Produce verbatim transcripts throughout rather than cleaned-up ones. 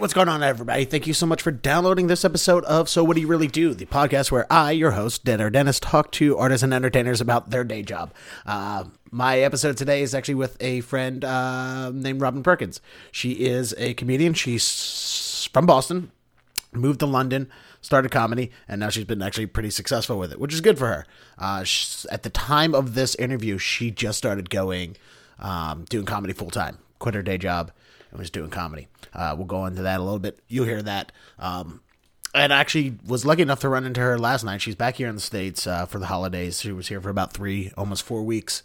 what's going on, everybody? Thank you so much for downloading this episode of So What Do You Really Do, the podcast where I, your host, Den or Dennis, talk to artists and entertainers about their day job. Uh, my episode today is actually with a friend uh, named Robyn Perkins. She is a comedian. She's from Boston, moved to London, started comedy, and now she's been actually pretty successful with it, which is good for her. Uh, she, at the time of this interview, she just started going, um, doing comedy full-time, quit her day job, and was doing comedy. Uh, we'll go into that a little bit. You'll hear that. Um, and I actually was lucky enough to run into her last night. She's back here in the States uh, for the holidays. She was here for about three, almost four weeks.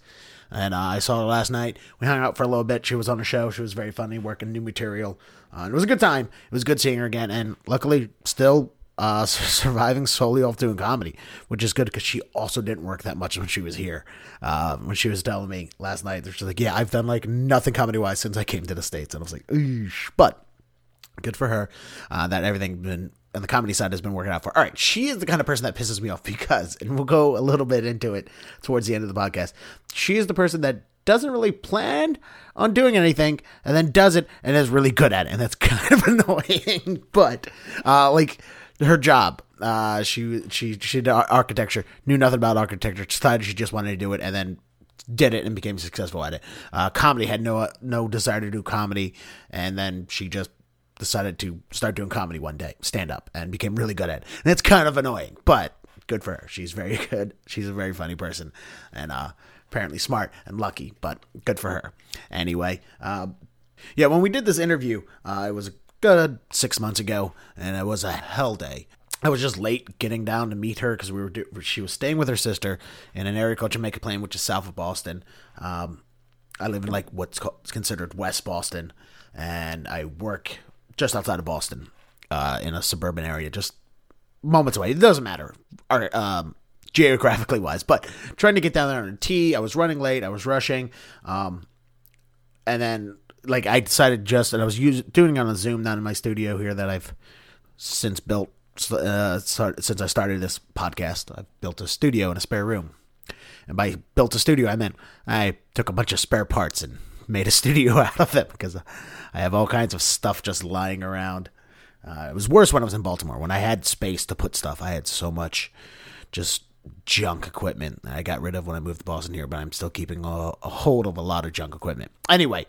And uh, I saw her last night. We hung out for a little bit. She was on a show. She was very funny, working new material. Uh, it was a good time. It was good seeing her again. And luckily, still uh, surviving solely off doing comedy, which is good because she also didn't work that much when she was here. Uh, when she was telling me last night, she's like, yeah, I've done like nothing comedy-wise since I came to the States. And I was like, oosh. But good for her uh, that everything been and the comedy side has been working out for her. All right, she is the kind of person that pisses me off because, and we'll go a little bit into it towards the end of the podcast, she is the person that doesn't really plan on doing anything and then does it and is really good at it. And that's kind of annoying, but uh, like her job, uh, she, she, she did architecture, knew nothing about architecture, decided she just wanted to do it and then did it and became successful at it. Uh, comedy, had no, no desire to do comedy. And then she just decided to start doing comedy one day, stand up, and became really good at it. And it's kind of annoying, but good for her. She's very good. She's a very funny person and uh, apparently smart and lucky, but good for her. Anyway, uh, yeah, when we did this interview, uh, it was a good six months ago, and it was a hell day. I was just late getting down to meet her because we were do- she was staying with her sister in an area called Jamaica Plain, which is south of Boston. Um, I live in like what's called, considered West Boston, and I work just outside of Boston, uh, in a suburban area, just moments away. It doesn't matter, or, um, geographically wise, but trying to get down there on a T, I was running late, I was rushing, um, and then, like, I decided just, and I was using, doing it on a Zoom down in my studio here that I've since built, uh, start, since I started this podcast, I've built a studio in a spare room, and by built a studio, I meant I took a bunch of spare parts and made a studio out of it because I have all kinds of stuff just lying around. Uh, it was worse when I was in Baltimore. When I had space to put stuff, I had so much just junk equipment that I got rid of when I moved to Boston here, but I'm still keeping a, a hold of a lot of junk equipment. Anyway,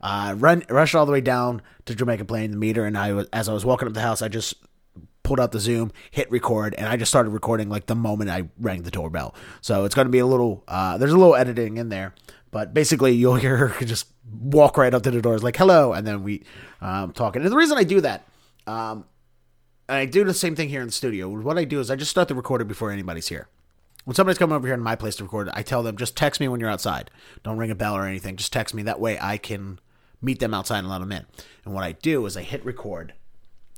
I uh, run, rushed all the way down to Jamaica Plain, the meter, and I was, as I was walking up the house, I just pulled out the Zoom, hit record, and I just started recording like the moment I rang the doorbell. So it's going to be a little, uh, there's a little editing in there. But basically, you'll hear her just walk right up to the doors like, hello, and then we um, talk. And the reason I do that, um, I do the same thing here in the studio. What I do is I just start the recorder before anybody's here. When somebody's coming over here in my place to record, I tell them, just text me when you're outside. Don't ring a bell or anything. Just text me. That way I can meet them outside and let them in. And what I do is I hit record,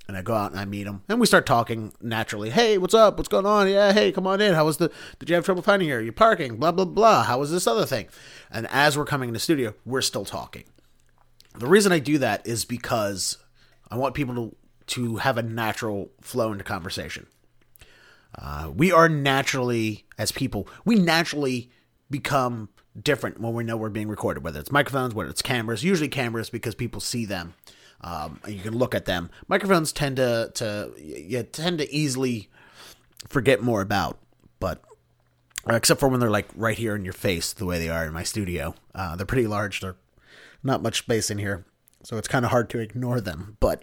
and I go out and I meet them. And we start talking naturally. Hey, what's up? What's going on? Yeah, hey, come on in. How was the, did you have trouble finding here? You're parking, blah, blah, blah. How was this other thing? And as we're coming in the studio, we're still talking. The reason I do that is because I want people to, to have a natural flow into conversation. Uh, we are naturally, as people, we naturally become different when we know we're being recorded, whether it's microphones, whether it's cameras, usually cameras because people see them. Um, you can look at them. Microphones tend to, to you tend to easily forget more about, but except for when they're like right here in your face, the way they are in my studio. Uh, they're pretty large. There's not much space in here, so it's kind of hard to ignore them. But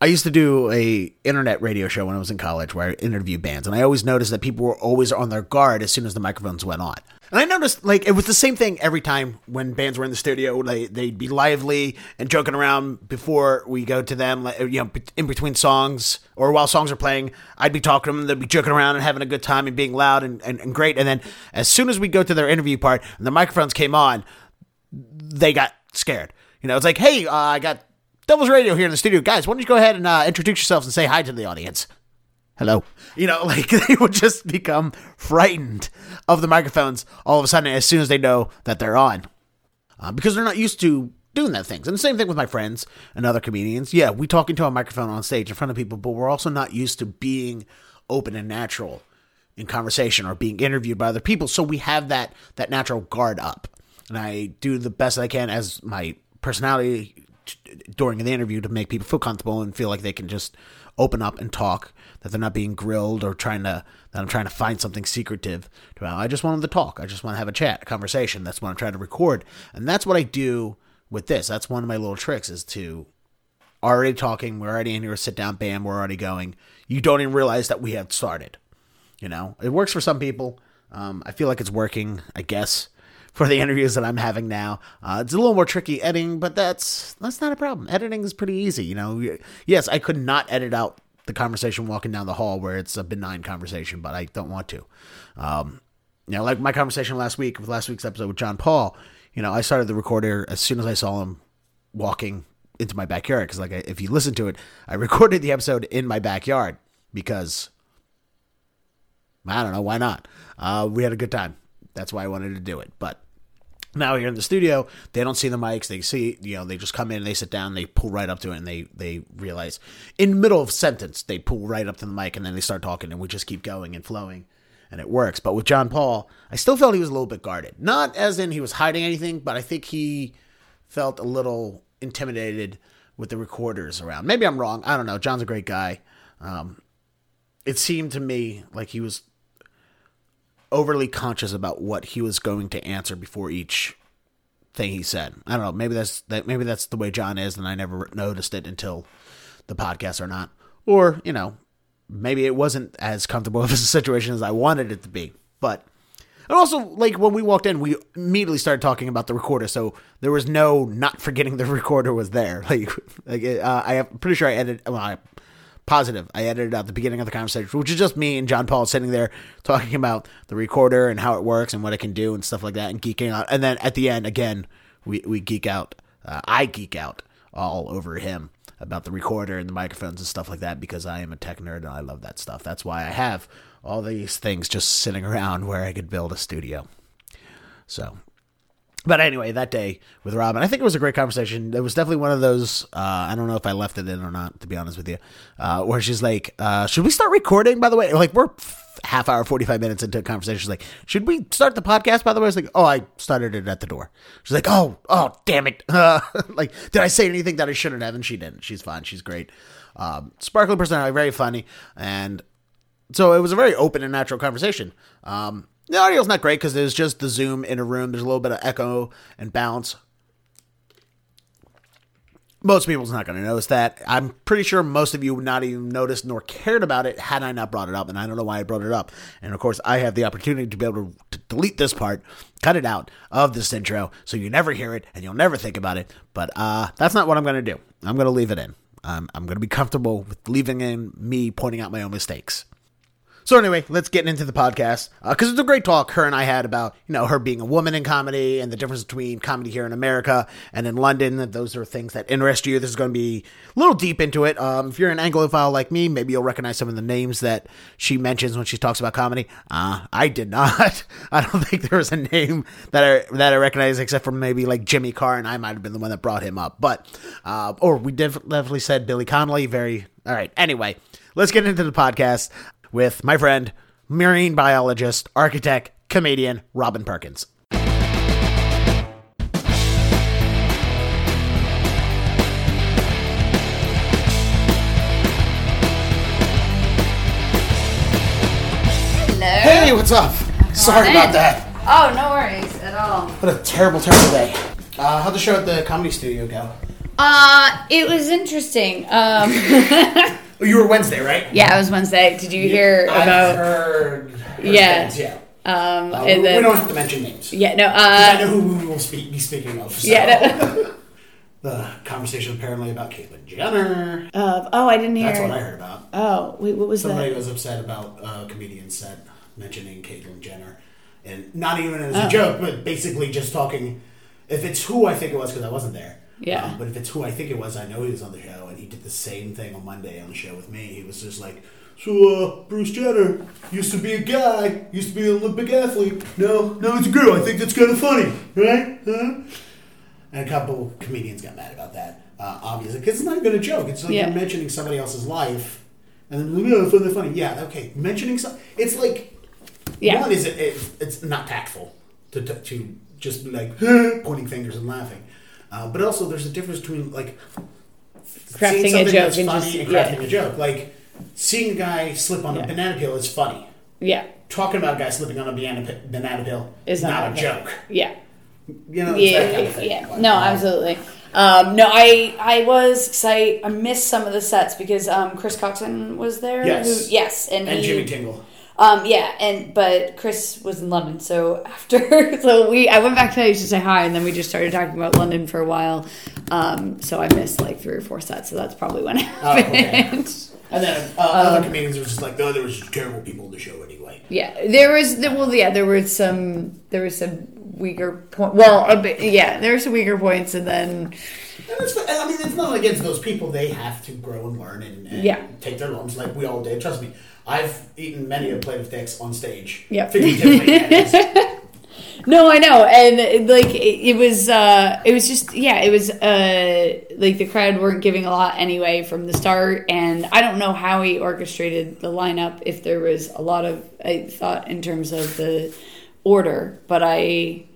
I used to do a internet radio show when I was in college where I interviewed bands, and I always noticed that people were always on their guard as soon as the microphones went on. And I noticed, like, it was the same thing every time when bands were in the studio. They, they'd be lively and joking around before we go to them, like, you know, in between songs or while songs are playing. I'd be talking to them, they'd be joking around and having a good time and being loud and, and, and great. And then as soon as we go to their interview part and the microphones came on, they got scared. You know, it's like, hey, uh, I got Devil's Radio here in the studio. Guys, why don't you go ahead and uh, introduce yourselves and say hi to the audience? Hello. You know, like they would just become frightened of the microphones all of a sudden as soon as they know that they're on uh, because they're not used to doing that things. And the same thing with my friends and other comedians. Yeah, we talk into a microphone on stage in front of people, but we're also not used to being open and natural in conversation or being interviewed by other people. So we have that, that natural guard up. And I do the best I can as my personality during the interview to make people feel comfortable and feel like they can just open up and talk, that they're not being grilled or trying to, that I'm trying to find something secretive. I just want them to talk. I just want to have a chat, a conversation. That's what I'm trying to record. And that's what I do with this. That's one of my little tricks, is to already talking. We're already in here, sit down, bam, we're already going. You don't even realize that we had started, you know, it works for some people. Um, I feel like it's working, I guess, for the interviews that I'm having now. Uh, it's a little more tricky editing, but that's that's not a problem. Editing is pretty easy, you know. Yes, I could not edit out the conversation walking down the hall where it's a benign conversation, but I don't want to. Um, you know, like my conversation last week, with last week's episode with John Paul, you know, I started the recorder as soon as I saw him walking into my backyard, because like I, if you listen to it, I recorded the episode in my backyard because I don't know, why not? Uh, we had a good time. That's why I wanted to do it. But now here in the studio, they don't see the mics. They see, you know, they just come in and they sit down, they pull right up to it, and they, they realize in middle of sentence, they pull right up to the mic, and then they start talking, and we just keep going and flowing, and it works. But with John Paul, I still felt he was a little bit guarded. Not as in he was hiding anything, but I think he felt a little intimidated with the recorders around. Maybe I'm wrong. I don't know. John's a great guy. Um, it seemed to me like he was overly conscious about what he was going to answer before each thing he said. I don't know. Maybe that's that. Maybe that's the way John is, and I never noticed it until the podcast or not. Or, you know, maybe it wasn't as comfortable of a situation as I wanted it to be. But and also, like, when we walked in, we immediately started talking about the recorder, so there was no not forgetting the recorder was there. Like, like uh, I am pretty sure I edited. Well, I Positive. I edited out the beginning of the conversation, which is just me and John Paul sitting there talking about the recorder and how it works and what it can do and stuff like that and geeking out. And then at the end, again, we, we geek out. Uh, I geek out all over him about the recorder and the microphones and stuff like that, because I am a tech nerd and I love that stuff. That's why I have all these things just sitting around where I could build a studio. So, but anyway, that day with Robyn, I think it was a great conversation. It was definitely one of those, uh, I don't know if I left it in or not, to be honest with you, uh, where she's like, uh, should we start recording, by the way? Like, we're half hour, forty-five minutes into a conversation. She's like, should we start the podcast, by the way? I was like, oh, I started it at the door. She's like, oh, oh, damn it. Uh, like, did I say anything that I shouldn't have? And she didn't. She's fine. She's great. Um, sparkling personality, very funny. And so it was a very open and natural conversation. Um, The audio's not great because there's just the Zoom in a room. There's a little bit of echo and bounce. Most people's not going to notice that. I'm pretty sure most of you would not even notice nor cared about it had I not brought it up, and I don't know why I brought it up. And, of course, I have the opportunity to be able to, to delete this part, cut it out of this intro, so you never hear it and you'll never think about it. But uh, that's not what I'm going to do. I'm going to leave it in. Um, I'm going to be comfortable with leaving in me pointing out my own mistakes. So anyway, let's get into the podcast, because uh, it's a great talk her and I had about, you know, her being a woman in comedy and the difference between comedy here in America and in London. That those are things that interest you. This is going to be a little deep into it. Um, if you're an Anglophile like me, maybe you'll recognize some of the names that she mentions when she talks about comedy. Uh, I did not. I don't think there was a name that I, that I recognized except for maybe like Jimmy Carr, and I might have been the one that brought him up. But, uh, or we definitely said Billy Connolly. Very, all right. Anyway, let's get into the podcast with my friend, marine biologist, architect, comedian, Robyn Perkins. Hello. Hey, what's up? Sorry in. about that. Oh, no worries at all. What a terrible, terrible day. Uh, how'd the show at the comedy studio go? Uh, it was interesting. Um... You were Wednesday, right? Yeah, it was Wednesday. Did you yeah, hear about... I heard... heard yeah. Things, yeah. Um, uh, and we, then, we don't have to mention names. Yeah, no... Uh, I know who we will speak, be speaking of. So. Yeah, no. The conversation apparently about Caitlyn Jenner. Uh, oh, I didn't hear... That's what I heard about. Oh, wait, what was Somebody that? Somebody was upset about a comedian said mentioning Caitlyn Jenner. And not even as oh. a joke, but basically just talking... If it's who I think it was, because I wasn't there. Yeah. Um, but if it's who I think it was, I know he was on the show, and he did the same thing on Monday on the show with me. He was just like, so, uh, Bruce Jenner used to be a guy, used to be an Olympic athlete. No, no, it's a girl. I think that's kind of funny, right? Huh? And a couple comedians got mad about that, uh, obviously, because it's not even a joke. It's like yeah. you're mentioning somebody else's life, and then, like, no, funny, funny. Yeah, okay. Mentioning something. It's like, yeah. one is it, it, it's not tactful to, to just be like, pointing fingers and laughing. Uh, but also, there's a difference between like crafting a joke that's and funny just, and crafting yeah. a joke. Like seeing a guy slip on yeah. a banana peel is funny. Yeah. Talking about a guy slipping on a banana banana peel is not, not a joke. Yeah. You know. Yeah. That kind of thing. Yeah. Like, no, um, absolutely. Um, no, I I was excited. I missed some of the sets because um, Chris Coxon was there. Yes. Who, yes, and, and he, Jimmy Tingle. Um, yeah, and but Chris was in London, so after so we I went back to to say hi, and then we just started talking about London for a while. Um, so I missed like three or four sets, so that's probably when it happened. Oh, okay. And then uh, other um, comedians were just like, no, there was terrible people in the show anyway. Yeah, there was. Well, yeah, there was some. There was some weaker points. Well, a bit, yeah, there were some weaker points, and then. And it's, I mean, it's not against those people. They have to grow and learn and, and yeah. take their lumps like we all did. Trust me. I've eaten many a plate of dicks on stage. Yeah. No, I know. And, like, it, it was, uh, it was just, yeah, it was, uh, like, the crowd weren't giving a lot anyway from the start. And I don't know how he orchestrated the lineup, if there was a lot of, I thought, in terms of the order. But I...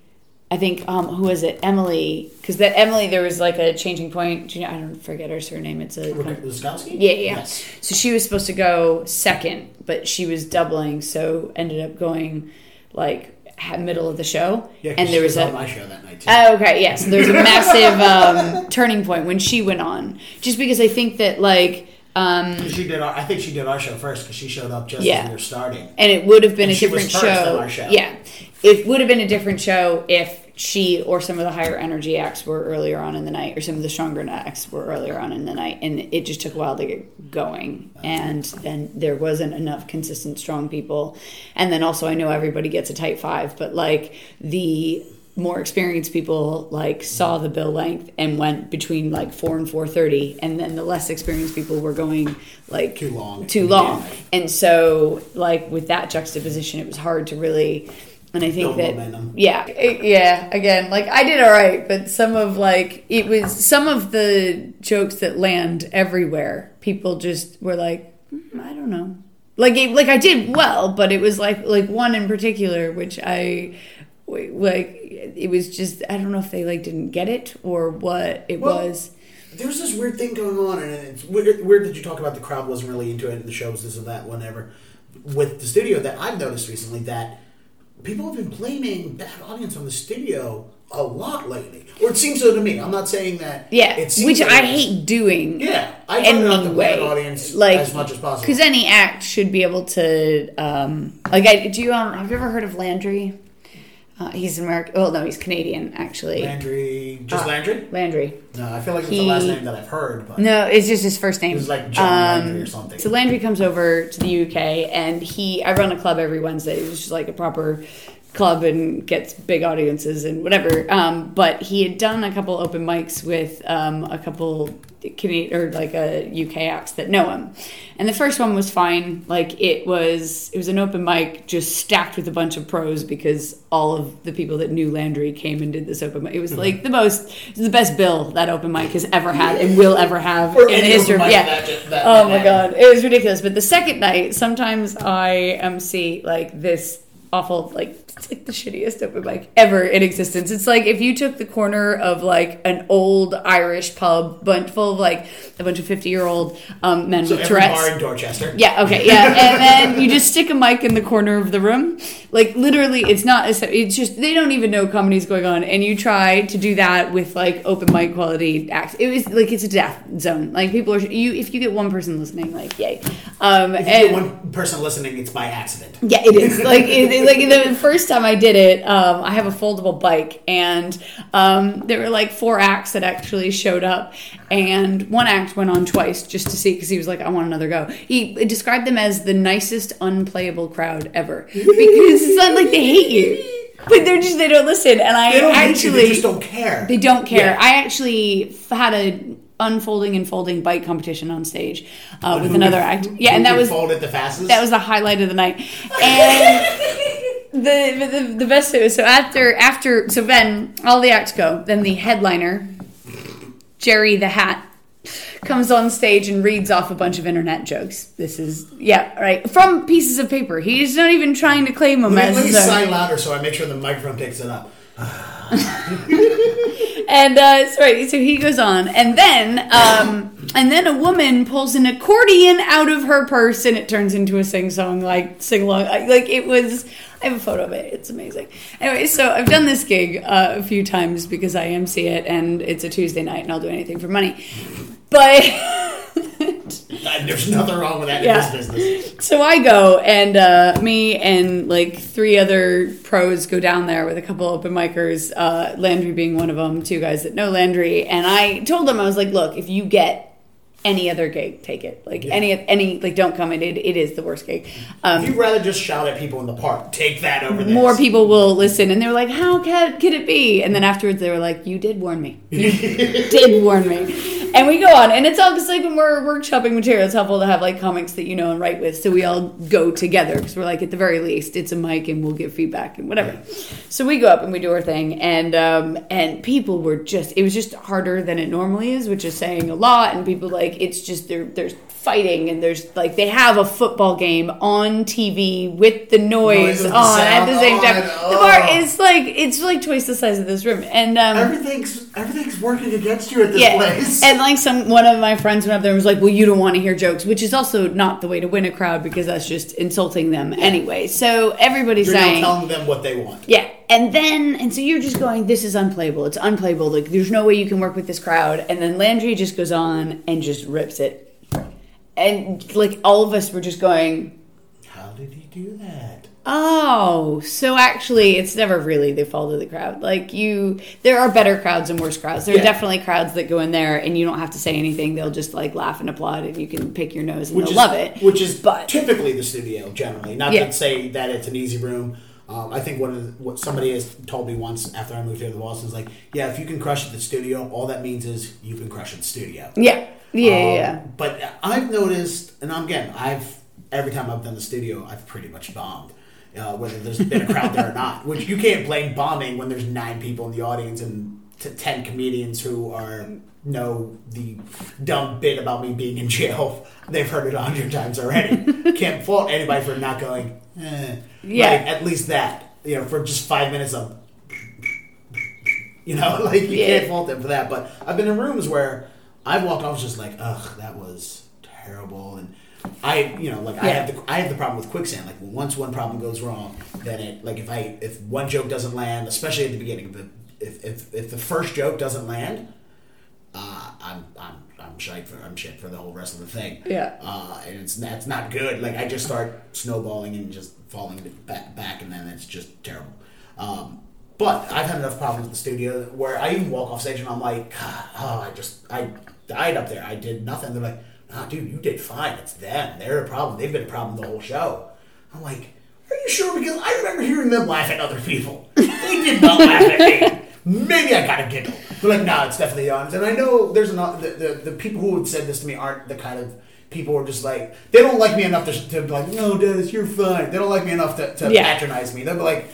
I think, um, who was it? Emily. Because that Emily, there was like a changing point. I don't forget her surname. It's a... Robyn Luskowski? Yeah, yeah. Yes. So she was supposed to go second, but she was doubling, so ended up going like middle of the show. Yeah, and there was, was a, on my show that night too. Oh, okay, yes. Yeah. So there was a massive um, turning point when she went on. Just because I think that like... Um, she did. Our, I think she did our show first because she showed up just yeah. as we were starting. And it would have been and a different show. Our show. Yeah. It would have been a different show if she or some of the higher energy acts were earlier on in the night, or some of the stronger acts were earlier on in the night, and it just took a while to get going. And then there wasn't enough consistent, strong people. And then also, I know everybody gets a tight five, but like the more experienced people like saw the bill length and went between like four and four thirty, and then the less experienced people were going like too long, too long. And so, like with that juxtaposition, it was hard to really. And I think no that, momentum. yeah, it, yeah, again, like, I did all right, but some of, like, it was, some of the jokes that land everywhere, people just were like, mm, I don't know. Like, it, like, I did well, but it was, like, like one in particular, which I, like, it was just, I don't know if they, like, didn't get it or what it well, was. There's this weird thing going on, and it's weird, weird that you talk about the crowd wasn't really into it, and the shows, this or that, whatever. With the studio that I've noticed recently that... people have been blaming bad audience on the studio a lot lately. Or it seems so to me. I'm not saying that. Yeah, it seems which like I hate doing. Yeah, I try not to blame the audience like, as much as possible. Because any act should be able to... Um, like, I, do you um, have you ever heard of Landry? Uh, he's American. Well, no, he's Canadian, actually. Landry. Just uh, Landry? Landry. No, I feel like it's he, the last name that I've heard. But no, it's just his first name. It's like John um, Landry or something. So Landry comes over to the U K, and he. I run a club every Wednesday. It's just like a proper club and gets big audiences and whatever. Um, but he had done a couple open mics with um, a couple Canadian or like a U K acts that know him. And the first one was fine. Like it was, it was an open mic just stacked with a bunch of pros because all of the people that knew Landry came and did this open mic. It was like the most, the best bill that open mic has ever had and will ever have or in the history. Of, yeah. That just, that, oh that my happened. God, it was ridiculous. But the second night, sometimes I um, see like this. Awful, like, it's like the shittiest open mic ever in existence. It's like if you took the corner of like an old Irish pub, bunch full of like a bunch of fifty year old um, men so with Tourette's. Bar in Dorchester. Yeah, okay, yeah. And then you just stick a mic in the corner of the room. Like, literally, it's not, it's just, they don't even know comedy's going on. And you try to do that with like open mic quality acts. It was like, it's a death zone. Like, people are, you, if you get one person listening, like, yay. Um, if you and, get one person listening, it's by accident. Yeah, it is. Like, it, like the first time I did it, um, I have a foldable bike, and um, there were like four acts that actually showed up, and one act went on twice just to see because he was like, "I want another go." He described them as the nicest unplayable crowd ever because it's not like they hate you. But they're just, they don't listen, and I they don't actually hate you, they just don't care. They don't care. Yeah. I actually had a. Unfolding and folding bike competition on stage uh, with another act. Yeah, and that was folded the fastest. That was the highlight of the night. And the, the the best thing was so after after so then all the acts go. Then the headliner, Jerry the Hat, comes on stage and reads off a bunch of internet jokes. This is yeah right from pieces of paper. He's not even trying to claim them. Let me, as let me sign louder so I make sure the microphone picks it up. And uh, sorry, so he goes on, and then um, and then a woman pulls an accordion out of her purse, and it turns into a sing song, like sing along, like it was. I have a photo of it. It's amazing. Anyway, so I've done this gig uh, a few times because I emcee it, and it's a Tuesday night, and I'll do anything for money. But there's nothing wrong with that yeah. in this business. So I go, and uh, me and like three other pros go down there with a couple open micers, uh, Landry being one of them, two guys that know Landry. And I told them, I was like, look, if you get any other gig, take it. Like yeah. any, any, like don't come in. It, it is the worst gig. Um, if you'd rather just shout at people in the park, take that over this. More people will listen. And they were like, "How can, could it be?" And then afterwards, they were like, "You did warn me. You did warn me." And we go on, and it's obviously when we're workshopping material, it's helpful to have like comics that you know and write with. So we all go together because we're like, at the very least, it's a mic, and we'll give feedback and whatever. So we go up and we do our thing, and um, and people were just, it was just harder than it normally is, which is saying a lot, and people like. Like it's just they're there's fighting and there's like they have a football game on T V with the noise, the noise on the at the same time. Oh. The bar is like it's like twice the size of this room, and um, everything's everything's working against you at this yeah. place. And like some one of my friends went up there and was like, "Well, you don't want to hear jokes," which is also not the way to win a crowd because that's just insulting them yeah. anyway. So everybody's you're saying not telling them what they want. Yeah. And then, and so you're just going, this is unplayable. It's unplayable. Like, there's no way you can work with this crowd. And then Landry just goes on and just rips it. And, like, all of us were just going, how did he do that? Oh, so actually, it's never really the fault of the crowd. Like, you, there are better crowds and worse crowds. There yeah. are definitely crowds that go in there and you don't have to say anything. They'll just, like, laugh and applaud and you can pick your nose and which they'll is, love it. Which is but, typically the studio, generally. Not yeah. to say that it's an easy room. Um, I think one of the, what somebody has told me once after I moved here to Boston is like, yeah, if you can crush at the studio, all that means is you can crush at the studio. Yeah, yeah, um, yeah. But I've noticed, and again, I've every time I've done the studio, I've pretty much bombed, uh, whether there's been a crowd there or not. Which you can't blame bombing when there's nine people in the audience and t- ten comedians who are know the dumb bit about me being in jail. They've heard it a hundred times already. Can't fault anybody for not going. Eh. Yeah, like, at least that, you know, for just five minutes of, you know, like you yeah. can't fault them for that. But I've been in rooms where I've walked off just like, ugh, that was terrible, and I, you know, like yeah. I have the I have the problem with quicksand. Like once one problem goes wrong, then it like if I if one joke doesn't land, especially at the beginning, if if if the first joke doesn't land, uh, I'm I'm I'm shit for I'm shit for the whole rest of the thing. Yeah, uh, and it's that's not good. Like I just start snowballing and just falling back, back, and then it's just terrible. Um, but I've had enough problems at the studio where I even walk off stage and I'm like, oh, I just I died up there. I did nothing. They're like, nah, dude, you did fine. It's them. They're a problem. They've been a problem the whole show. I'm like, are you sure? Because I remember hearing them laugh at other people. They did not laugh at me. Maybe I got a giggle. They're like, nah, it's definitely the audience. And I know there's not the, the the people who had said this to me aren't the kind of people who are just like they don't like me enough to, to be like, no, Dennis, you're fine. They don't like me enough to, to yeah. patronize me. They'll be like,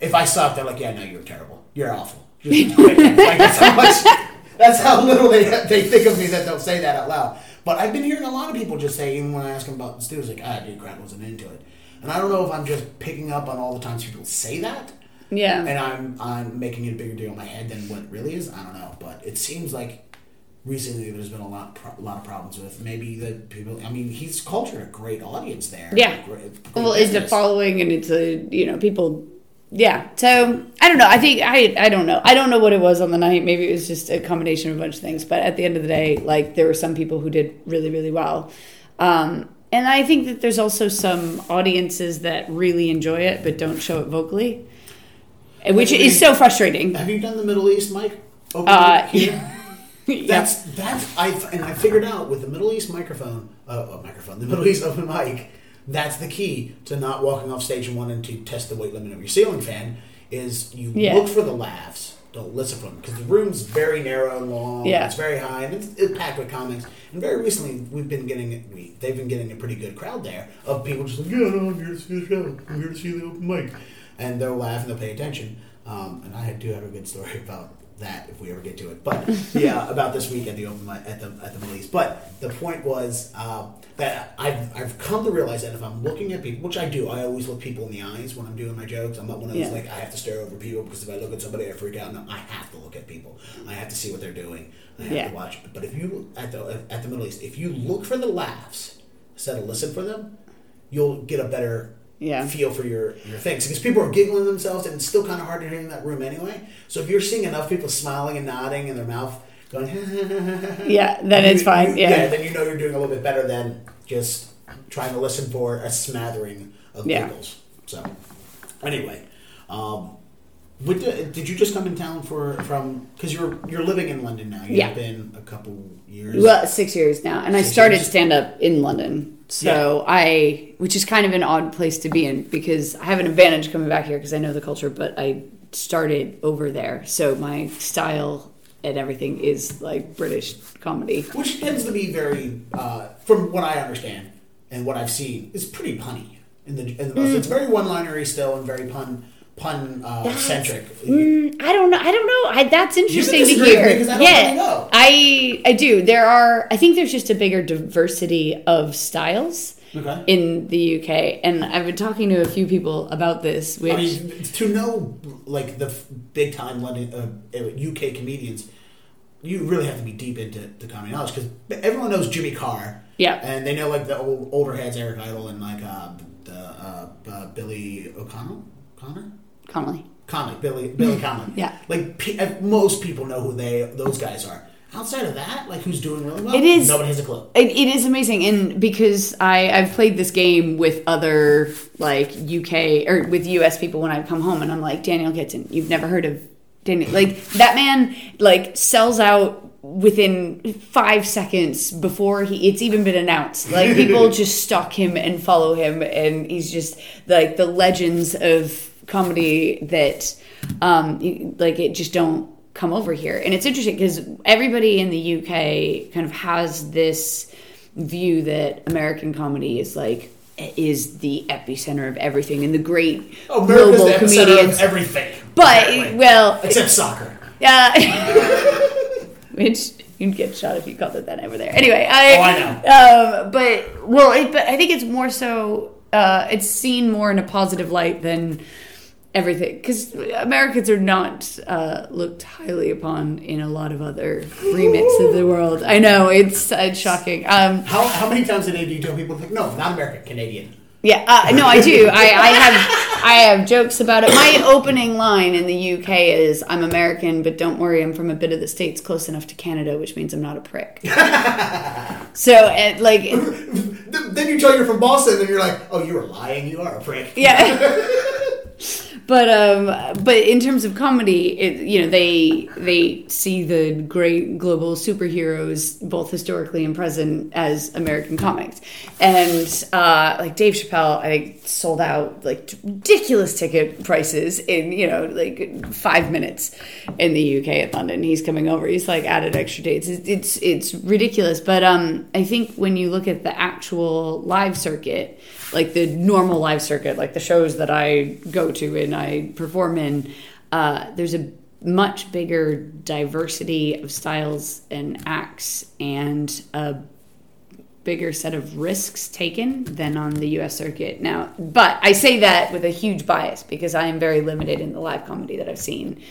if I suck, they're like, yeah, no, you're terrible. You're awful. You're like, that's how much. That's how little they they think of me that they'll say that out loud. But I've been hearing a lot of people just say, even when I ask them about the studio, like, ah, dude, Grant wasn't into it. And I don't know if I'm just picking up on all the times people say that. Yeah, and I'm I'm making it a bigger deal in my head than what it really is. I don't know, but it seems like recently there's been a lot pro- a lot of problems with maybe the people. I mean, he's cultured a great audience there. Yeah, great, great well, business. It's a following, and it's a you know people. Yeah, so I don't know. I think I I don't know. I don't know what it was on the night. Maybe it was just a combination of a bunch of things. But at the end of the day, like there were some people who did really really well. Um, and I think that there's also some audiences that really enjoy it but don't show it vocally. Which have is you, so frustrating. Have you done the Middle East mic? Uh, here? Yeah. That's that's I and I figured out with the Middle East microphone, uh, microphone, the Middle East open mic. That's the key to not walking off stage and wanting to test the weight limit of your ceiling fan. Is you yeah. look for the laughs, don't listen for them because the room's very narrow and long. Yeah. And it's very high and it's, it's packed with comics. And very recently, we've been getting we they've been getting a pretty good crowd there of people just like, yeah, no, I'm here to see the show. I'm here to see the open mic. And they'll laugh and they'll pay attention. Um, and I do have a good story about that if we ever get to it. But yeah, about this week at the open at the at the Middle East. But the point was um, that I've I've come to realize that if I'm looking at people, which I do, I always look people in the eyes when I'm doing my jokes. I'm not one of those yeah. like I have to stare over people because if I look at somebody I freak out. No, I have to look at people. I have to see what they're doing. I have yeah. to watch. But if you at the at the Middle East, if you look for the laughs instead of listen for them, you'll get a better. Yeah. feel for your, your things. Because people are giggling themselves and it's still kind of hard to hear in that room anyway. So if you're seeing enough people smiling and nodding and their mouth going... yeah, then it's you, fine. You, yeah. yeah, then you know you're doing a little bit better than just trying to listen for a smattering of yeah. giggles. So anyway, um, what did, did you just come in town for from... Because you're you're living in London now. You've yeah. been a couple years. Well, six years now. And I started years. stand-up in London. So yeah. I, which is kind of an odd place to be in because I have an advantage coming back here because I know the culture, but I started over there. So my style and everything is like British comedy. Which tends to be very, uh, from what I understand and what I've seen, is pretty punny. In the, in the most, mm. It's very one-linery still and very pun pun uh, centric. Mm, I don't know. I don't know. I, that's interesting to hear. Because I don't yeah, really know. I I do. There are. I think there's just a bigger diversity of styles okay. in the U K, and I've been talking to a few people about this. Which I mean, to know like the big time London uh, U K comedians, you really have to be deep into the comedy knowledge because everyone knows Jimmy Carr. Yeah, and they know like the old, older heads, Eric Idle and like uh, the uh, uh, Billy O'Connell, Connor. Connolly. Connolly. Billy Billy Connolly. Yeah. Like, pe- most people know who they those guys are. Outside of that, like, who's doing really well? It is. Nobody has a clue. It, it is amazing. And because I, I've played this game with other, like, U K, or with U S people when I come home, and I'm like, Daniel Kitson, you've never heard of Daniel. Like, that man, like, sells out within five seconds before he it's even been announced. Like, people just stalk him and follow him, and he's just, like, the legends of comedy that um like it just don't come over here. And it's interesting because everybody in the U K kind of has this view that American comedy is like is the epicenter of everything and the great oh, global the comedians of everything but exactly. well except soccer yeah uh. which you'd get shot if you called it that over there anyway I oh I know um but well it, but I think it's more so uh it's seen more in a positive light than everything, because Americans are not uh, looked highly upon in a lot of other remits of the world. I know, it's, it's shocking. Um, how how many times a day do you tell people, like, no, not American, Canadian? Yeah, uh, no, I do. I, I have I have jokes about it. My opening line in the U K is, I'm American, but don't worry, I'm from a bit of the States close enough to Canada, which means I'm not a prick. So, and, like... Then you tell you're from Boston, and you're like, oh, you were lying, you are a prick. Yeah. But um, but in terms of comedy, it, you know, they they see the great global superheroes, both historically and present, as American comics, and uh, like Dave Chappelle, I think sold out like ridiculous ticket prices in you know like five minutes in the U K at London. He's coming over. He's like added extra dates. It's it's, it's ridiculous. But um, I think when you look at the actual live circuit, like the normal live circuit, like the shows that I go to in. I perform in, uh, there's a much bigger diversity of styles and acts and a bigger set of risks taken than on the U S circuit now. But I say that with a huge bias because I am very limited in the live comedy that I've seen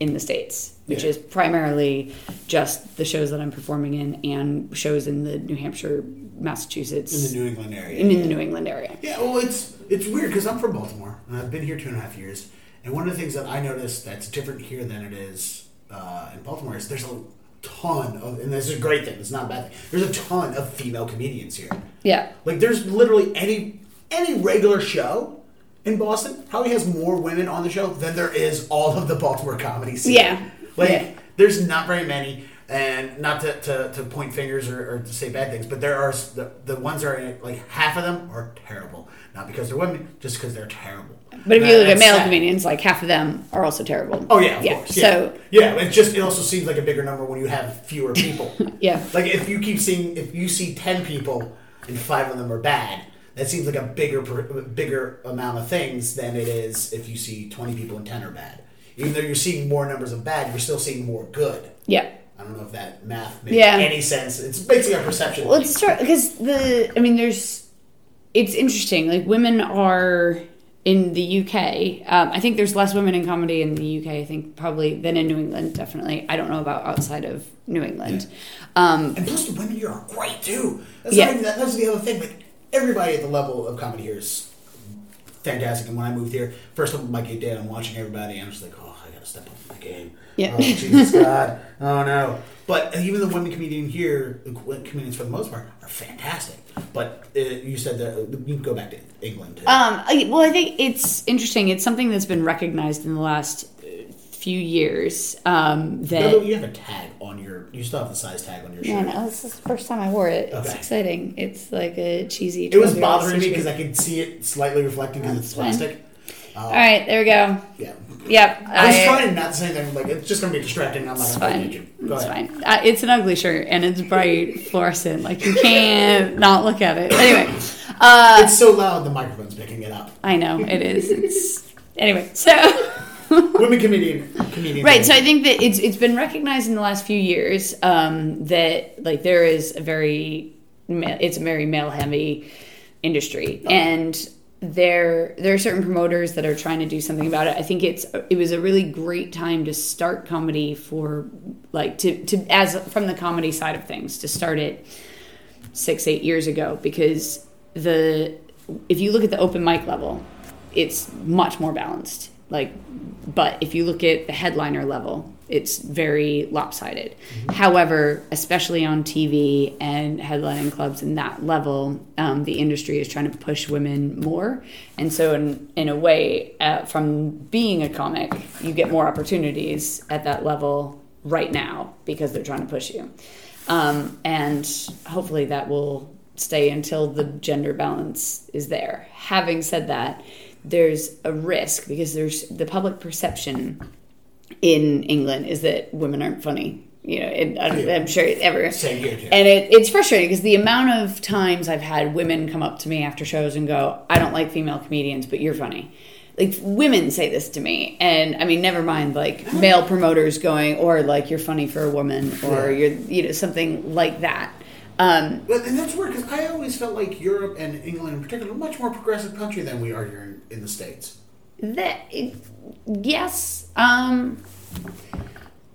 in the States, which yeah. is primarily just the shows that I'm performing in and shows in the New Hampshire, Massachusetts. In the New England area. In yeah. the New England area. Yeah, well, it's it's weird because I'm from Baltimore, and I've been here two and a half years, and one of the things that I noticed that's different here than it is uh, in Baltimore is there's a ton of, and this is a great thing, it's not a bad thing, there's a ton of female comedians here. Yeah. Like, there's literally any any regular show... In Boston, Howie has more women on the show than there is all of the Baltimore comedy scene. Yeah. Like, yeah. there's not very many, and not to, to, to point fingers or, or to say bad things, but there are, the, the ones that are in it, like, half of them are terrible. Not because they're women, just because they're terrible. But if you look at male sad. comedians, like, half of them are also terrible. Oh, yeah, of yeah. course. Yeah. So, yeah, it just, it also seems like a bigger number when you have fewer people. yeah. Like, if you keep seeing, if you see ten people and five of them are bad, that seems like a bigger bigger amount of things than it is if you see twenty people and ten are bad. even though you're seeing more numbers of bad, you're still seeing more good. Yeah. I don't know if that math makes yeah. any sense. It's basically our perception. Well, it's true, because the, I mean, there's, it's interesting. Like, women are in the U K. Um, I think there's less women in comedy in the U K, I think, probably, than in New England, definitely. I don't know about outside of New England. Yeah. Um, and plus, the women here are great, too. That's, yeah. not, that's the other thing. But everybody at the level of comedy here is fantastic. And when I moved here, first of all, my gig day, I'm watching everybody, and I'm just like, oh, I gotta step up my game. Yeah. Oh, Jesus God. Oh, no. But even the women comedians here, the comedians for the most part, are fantastic. But uh, you said that you can go back to England. Too. Um, I, well, I think it's interesting. It's something that's been recognized in the last few years. Um, that no, you have a tag on your... You still have the size tag on your shirt. Yeah, no, this is the first time I wore it. Okay. It's exciting. It's like a cheesy... It was bothering me because I could see it slightly reflecting because it's plastic. Um, All right, there we go. Yeah. Yep. I was I, trying not to say anything. Like, it's just going to be distracting. I'm not going to you. Go it's ahead. Fine. Uh, it's an ugly shirt, and it's bright, fluorescent. Like, you can't not look at it. Anyway. Uh, it's so loud, the microphone's picking it up. I know, it is. It's Anyway, so... Women comedian. comedian right, thing. So I think that it's it's been recognized in the last few years um, that, like, there is a very... It's a very male-heavy industry. Oh. And... There, there are certain promoters that are trying to do something about it. I think it's it was a really great time to start comedy for like to, to as from the comedy side of things to start it six eight years ago because the if you look at the open mic level, it's much more balanced. Like, but if you look at the headliner level, it's very lopsided. Mm-hmm. However, especially on T V and headlining clubs in that level, um, the industry is trying to push women more. And so in, in a way, uh, from being a comic, you get more opportunities at that level right now because they're trying to push you. Um, and hopefully that will stay until the gender balance is there. Having said that, there's a risk because there's the public perception in England is that women aren't funny, you know, and I'm, I'm sure ever. Same here, yeah. And it, it's frustrating because the amount of times I've had women come up to me after shows and go, I don't like female comedians, but you're funny. Like, women say this to me, and I mean, never mind like male promoters going, or like, you're funny for a woman, or yeah. you're, you know, something like that. Um, but, and that's weird because I always felt like Europe and England in particular are a much more progressive country than we are here in, in the States. That yes, um,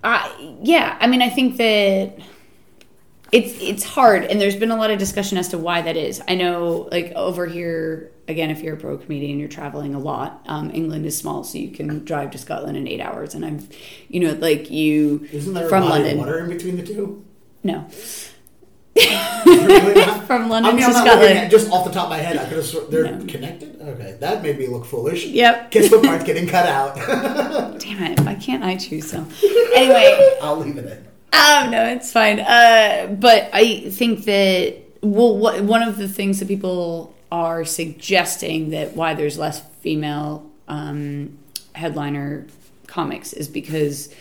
I yeah. I mean, I think that it's it's hard, and there's been a lot of discussion as to why that is. I know, like over here again, if you're a pro comedian, you're traveling a lot. Um, England is small, so you can drive to Scotland in eight hours, and I'm, you know, like you Isn't there from a body London. Of water in between the two? No. From London I mean, to Scotland. At, just off the top of my head, I could have. They're no. connected. Okay, that made me look foolish. Yep. Guess what part's getting cut out? Damn it! Why can't I choose some? Anyway, I'll leave it in. Oh no, it's fine. Uh, but I think that well, what, one of the things that people are suggesting that why there's less female um, headliner comics is because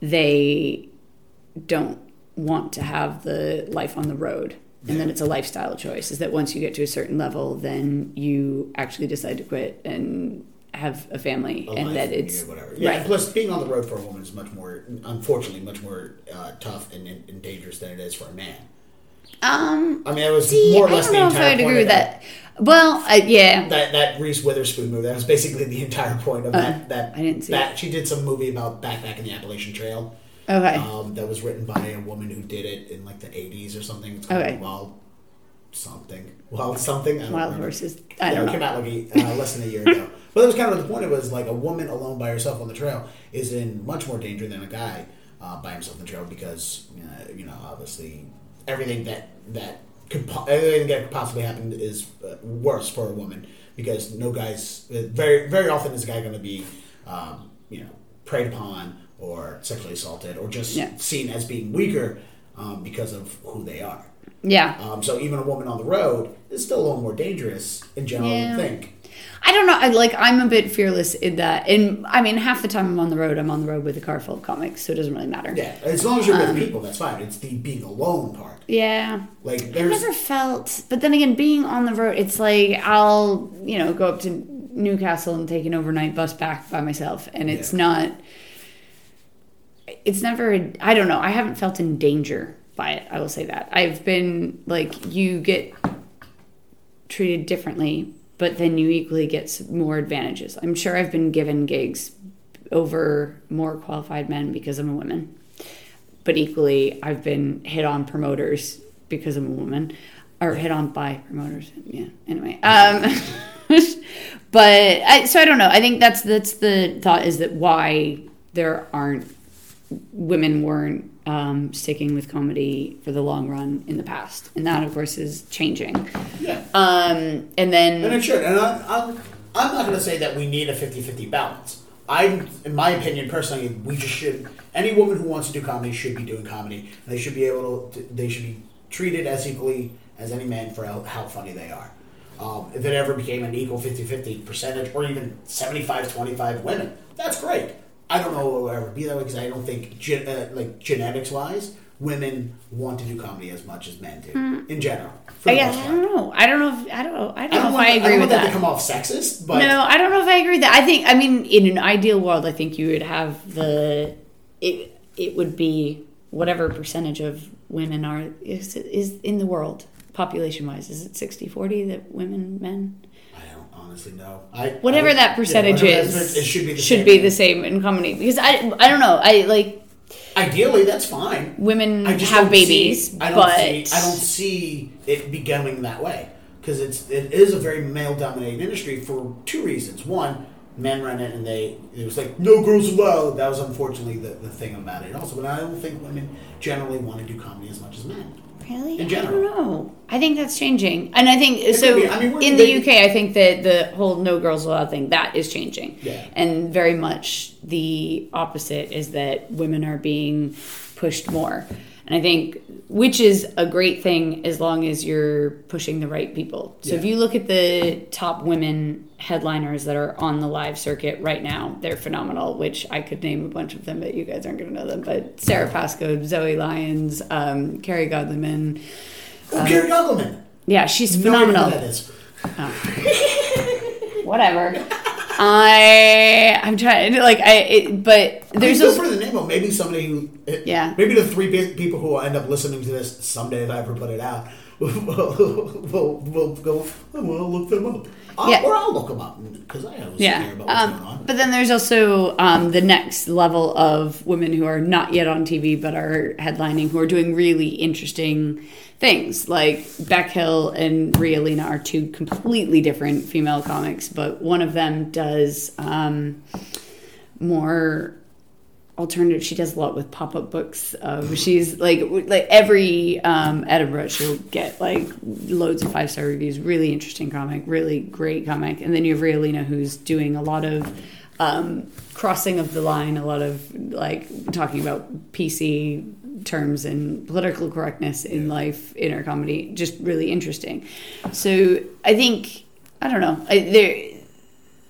they don't want to have the life on the road, and then it's a lifestyle choice, is that once you get to a certain level, then you actually decide to quit and have a family, a and life, that it's yeah, whatever. Yeah, right. And plus, being on the road for a woman is much more, unfortunately, much more uh, tough and, and dangerous than it is for a man. Um, I mean, it was see, more or less the entire point. I don't know if I would agree with that. Well, uh, yeah, that that Reese Witherspoon movie, that was basically the entire point of uh, that. That I didn't see that. It. She did some movie about backpacking the Appalachian Trail. Okay. Um, that was written by a woman who did it in like the eighties or something. It's called okay. Wild something. Wild something? I don't Wild remember. Horses. I yeah, don't it know. Came out like uh, less than a year ago. But that was kind of the point. It was like a woman alone by herself on the trail is in much more danger than a guy uh, by himself on the trail because, uh, you know, obviously everything that, that, could po- everything that could possibly happen is uh, worse for a woman because no guy's, uh, very very often is a guy going to be, um, you know, preyed upon or sexually assaulted, or just yeah. seen as being weaker um, because of who they are. Yeah. Um, so even a woman on the road is still a little more dangerous in general, yeah. I think. I don't know. I, like, I'm a bit fearless in that. And, I mean, half the time I'm on the road, I'm on the road with a car full of comics, so it doesn't really matter. Yeah. As long as you're um, with people, that's fine. It's the being alone part. Yeah. Like, there's... I've never felt... But then again, being on the road, it's like, I'll, you know, go up to... Newcastle and take an overnight bus back by myself. And it's yeah. not, it's never, I don't know. I haven't felt in danger by it. I will say that. I've been like, you get treated differently, but then you equally get more advantages. I'm sure I've been given gigs over more qualified men because I'm a woman, but equally I've been hit on promoters because I'm a woman, or hit on by promoters. Yeah. Anyway. Um, but I, so I don't know. I think that's, that's the thought, is that why there aren't women weren't um, sticking with comedy for the long run in the past. And that, of course, is changing. Yeah. Um, and then... And it should. And I'm, I'm, I'm not going to say that we need a fifty-fifty balance. I, in my opinion, personally, we just should... Any woman who wants to do comedy should be doing comedy. They should be able to... They should be treated as equally as any man for how, how funny they are. Um, if it ever became an equal fifty-fifty percentage, or even seventy-five twenty-five women, that's great. I don't know it will ever be that way, because I don't think, gen- uh, like, genetics-wise, women want to do comedy as much as men do, mm. in general. I guess, I don't know. I don't know if I don't know. I don't, I don't know want, if I agree I don't with want that. that to come off sexist, but no, I don't know if I agree with that. I think, I mean, in an ideal world, I think you would have the it. It would be whatever percentage of women are is, is in the world population-wise. Is it sixty forty that women, men? Honestly, no. I, whatever I, that percentage yeah, whatever is, it should be the, should same, be the same in comedy. Because I, I don't know. I like. Ideally, that's fine. Women have babies, see, I don't but see, I don't see it becoming that way, because it's it is a very male-dominated industry for two reasons. One, men run it, and they it was like no girls allowed. That was unfortunately the, the thing about it. Also, but I don't think women generally want to do comedy as much as men. Really? In general. I don't know. I think that's changing. And I think, it so be, I mean, in the U K, I think that the whole no girls allowed thing, that is changing. Yeah. And very much the opposite is that women are being pushed more. And I think, which is a great thing as long as you're pushing the right people. So yeah. if you look at the top women headliners that are on the live circuit right now, they're phenomenal, which I could name a bunch of them, but you guys aren't going to know them. But Sarah Pascoe, Zoe Lyons, um, Carrie Godleman. Oh, um, Carrie Godleman! Yeah, she's phenomenal. No, I don't know who that is. Oh. Whatever. I I'm trying to like I it, but there's I mean, those the name of maybe somebody who it, yeah maybe the three big people who will end up listening to this someday if I ever put it out will will will go I want to look them up I'll, yeah. or I'll look them up because I always yeah. care about what's um, going on. But then there's also um, the next level of women who are not yet on T V but are headlining, who are doing really interesting things. Like Beckhill and Ria Lina are two completely different female comics, but one of them does um, more alternative. She does a lot with pop-up books. Um, she's like like every um, Edinburgh, she'll get like loads of five-star reviews. Really interesting comic, really great comic. And then you have Ria Lina, who's doing a lot of um, crossing of the line, a lot of like talking about P C terms and political correctness in life in our comedy. Just really interesting. So I think I don't know I, there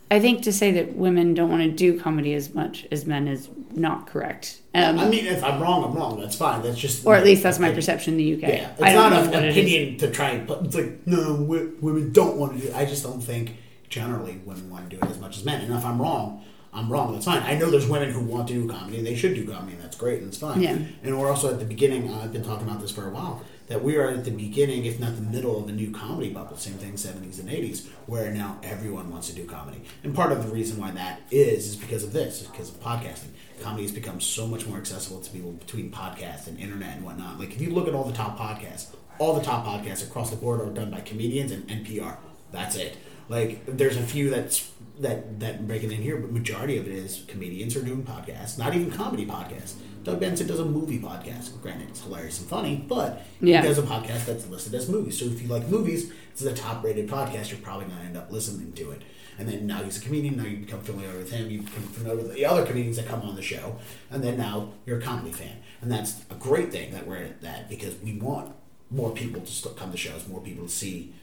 I think to say that women don't want to do comedy as much as men is not correct. Um, I mean, if I'm wrong, I'm wrong. That's fine. That's just... Or at least that's my perception in the U K. Yeah. It's I don't not an opinion it to try and put... It's like, no, women don't want to do it. I just don't think generally women want to do it as much as men. And if I'm wrong, I'm wrong. That's fine. I know there's women who want to do comedy. They should do comedy. And that's great. And it's fine. Yeah. And we're also at the beginning... I've been talking about this for a while. That we are at the beginning, if not the middle, of a new comedy bubble. Same thing, seventies and eighties, where now everyone wants to do comedy. And part of the reason why that is is because of this, because of podcasting. Comedy has become so much more accessible to people between podcasts and internet and whatnot. Like, if you look at all the top podcasts, all the top podcasts across the board are done by comedians and N P R. That's it. Like, there's a few that's that that break it in here, but majority of it is comedians are doing podcasts, not even comedy podcasts. Doug Benson does a movie podcast. Granted, it's hilarious and funny, but yeah. he does a podcast that's listed as movies. So if you like movies, it's a top-rated podcast. You're probably going to end up listening to it. And then now he's a comedian. Now you become familiar with him. You become familiar with the other comedians that come on the show. And then now you're a comedy fan. And that's a great thing that we're at that, because we want more people to come to shows, more people to see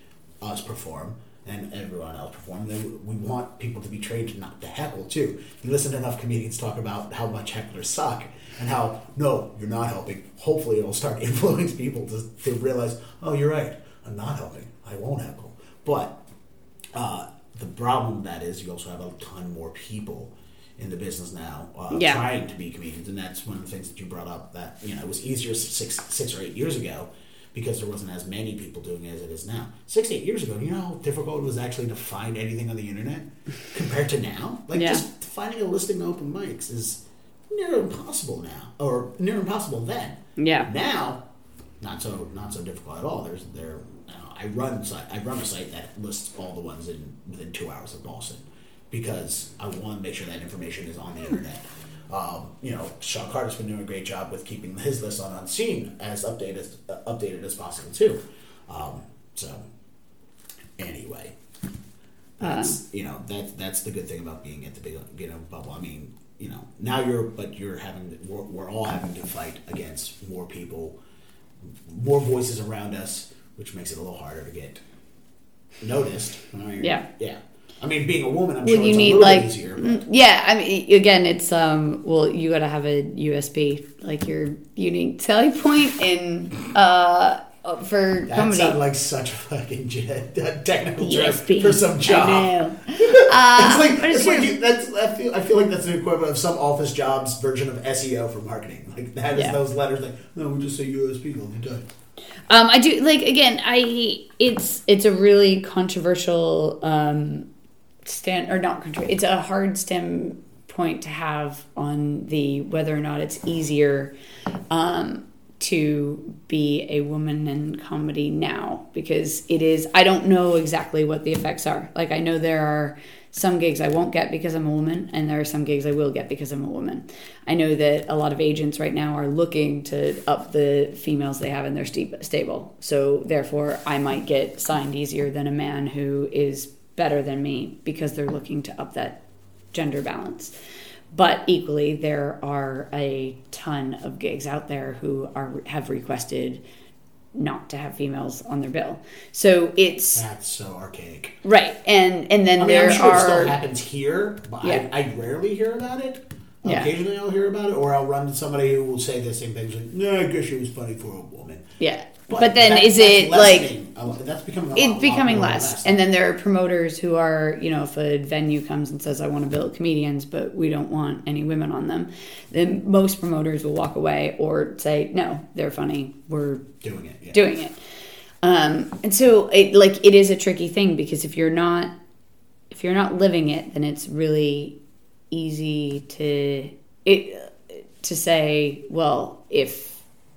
us perform and everyone else perform. We want people to be trained not to heckle, too. You listen to enough comedians talk about how much hecklers suck, and how, no, you're not helping. Hopefully it'll start influencing people to, to realize, oh, you're right, I'm not helping. I won't heckle. But uh, The problem with that is you also have a ton more people in the business now uh, yeah. trying to be comedians, and that's one of the things that you brought up, that, you know, it was easier six six or eight years ago because there wasn't as many people doing it as it is now. Six, eight years ago, you know how difficult it was actually to find anything on the internet compared to now? Like, yeah. just finding a listing of open mics is near impossible now, or near impossible then. Yeah. Now, not so not so difficult at all. There's there. Uh, I run I run a site that lists all the ones in within two hours of Boston, because I want to make sure that information is on the internet. Um, you know, Sean Carter's been doing a great job with keeping his list on Unseen as updated as, uh, updated as possible too. Um, so, anyway, that's uh, you know that that's the good thing about being at the big you know bubble. I mean, you know, now you're but you're having we're, we're all having to fight against more people, more voices around us, which makes it a little harder to get noticed. I mean, yeah, yeah. I mean, being a woman, I'm well, sure you it's need, a little like, bit easier. But. Yeah, I mean, again, it's, um, well, you got to have a U S B, like your unique selling point in, uh, for that comedy. That sounded like such a fucking technical U S B. Job for some job. I know. uh, it's like, it's like you, that's, I, feel, I feel like that's the equivalent of some office jobs version of S E O for marketing. Like, that is yeah. those letters like, no, we just say U S B all the time. Um, I do, like, again, I, it's, it's a really controversial, um, stand or not country it's a hard standpoint to have on the whether or not it's easier um to be a woman in comedy now, because it is I don't know exactly what the effects are. Like, I know there are some gigs I won't get because I'm a woman, and there are some gigs I will get because I'm a woman. I know that a lot of agents right now are looking to up the females they have in their stable, so therefore I might get signed easier than a man who is better than me, because they're looking to up that gender balance. But equally, there are a ton of gigs out there who are have requested not to have females on their bill. So it's that's so archaic, right? And and then I mean, there I'm sure are it still happens here, but yeah. I, I rarely hear about it. Yeah. Occasionally, I'll hear about it, or I'll run to somebody who will say the same things like, "No, I guess she was funny for a woman." Yeah. But, but then that, is it like lot, that's becoming a lot, it's becoming less. less and then there are promoters who are, you know, if a venue comes and says I want to build comedians but we don't want any women on them, then most promoters will walk away or say no, they're funny, we're doing it yeah. doing it um and so it like it is a tricky thing, because if you're not if you're not living it, then it's really easy to it to say, well, if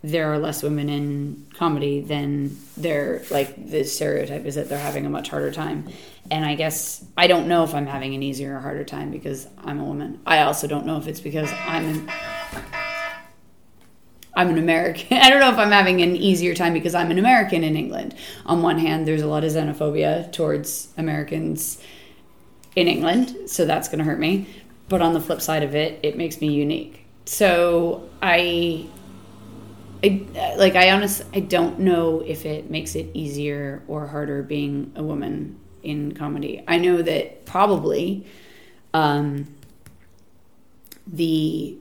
there are less women in comedy, then they're like the stereotype is that they're having a much harder time. And I guess I don't know if I'm having an easier or harder time because I'm a woman. I also don't know if it's because I'm an, I'm an American. I don't know if I'm having an easier time because I'm an American in England. On one hand, there's a lot of xenophobia towards Americans in England, so that's going to hurt me. But on the flip side of it, it makes me unique. So I... I, like I honestly I don't know if it makes it easier or harder being a woman in comedy. I know that probably um, the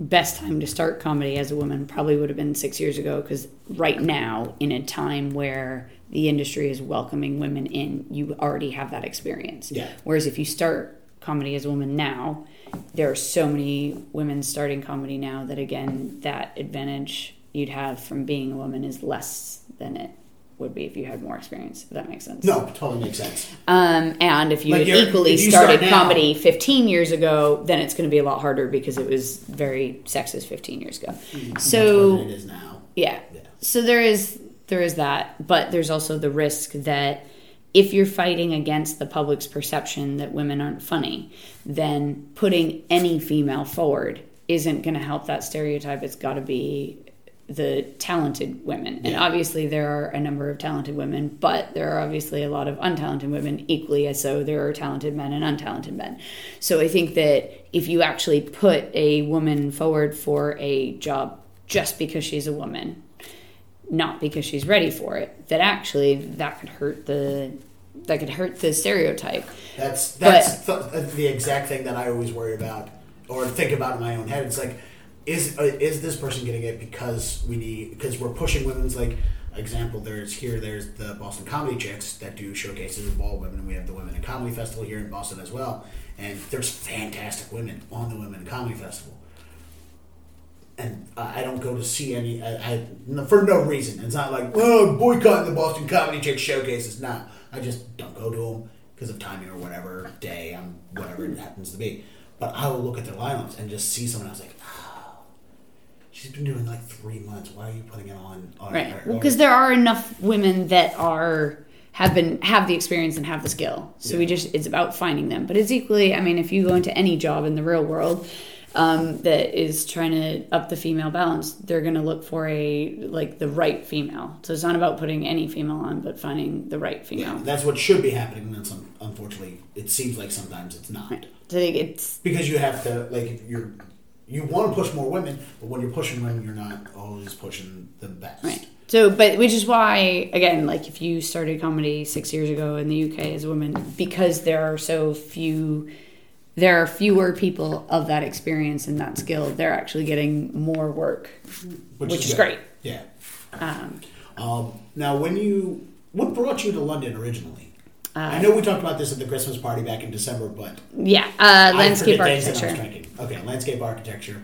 best time to start comedy as a woman probably would have been six years ago, because right now, in a time where the industry is welcoming women in, you already have that experience. Yeah. Whereas if you start comedy as a woman now, there are so many women starting comedy now that, again, that advantage you'd have from being a woman is less than it would be if you had more experience, if that makes sense. No, totally makes sense. Um, and if you like had equally you started start comedy fifteen years ago, then it's going to be a lot harder because it was very sexist fifteen years ago. Mm-hmm. So it is now. Yeah. yeah. So there is there is that, but there's also the risk that if you're fighting against the public's perception that women aren't funny, then putting any female forward isn't going to help that stereotype. It's got to be the talented women. And yeah. obviously there are a number of talented women, but there are obviously a lot of untalented women, equally as so there are talented men and untalented men. So I think that if you actually put a woman forward for a job just because she's a woman, not because she's ready for it, that actually that could hurt the that could hurt the stereotype. That's that's but, th- the exact thing that I always worry about or think about in my own head. It's like, is is this person getting it because we need because we're pushing women's like example, there's here, there's the Boston Comedy Chicks that do showcases of all women, and we have the Women in Comedy Festival here in Boston as well, and there's fantastic women on the Women in Comedy Festival. And I don't go to see any, I, I for no reason. It's not like, oh, boycott the Boston Comedy Chicks showcases. No, I just don't go to them because of timing or whatever, day, um, whatever it happens to be. But I will look at their lineups and just see someone, I was like, she's been doing like three months. Why are you putting it on? on right. Because well, there are enough women that are have been have the experience and have the skill. So yeah. we just it's about finding them. But it's equally, I mean, if you go into any job in the real world um, that is trying to up the female balance, they're going to look for a like the right female. So it's not about putting any female on, but finding the right female. Yeah, that's what should be happening. And some, unfortunately, it seems like sometimes it's not. Right. So it's because you have to like if you're. You want to push more women, but when you're pushing women, you're not always pushing the best. Right. So, but which is why, again, like if you started comedy six years ago in the U K as a woman, because there are so few, there are fewer people of that experience and that skill, they're actually getting more work, which, which is, is great. Yeah. Um, um, now, when you, what brought you to London originally? Uh, I know we talked about this at the Christmas party back in December, but... Yeah, uh, landscape architecture. Okay, landscape architecture.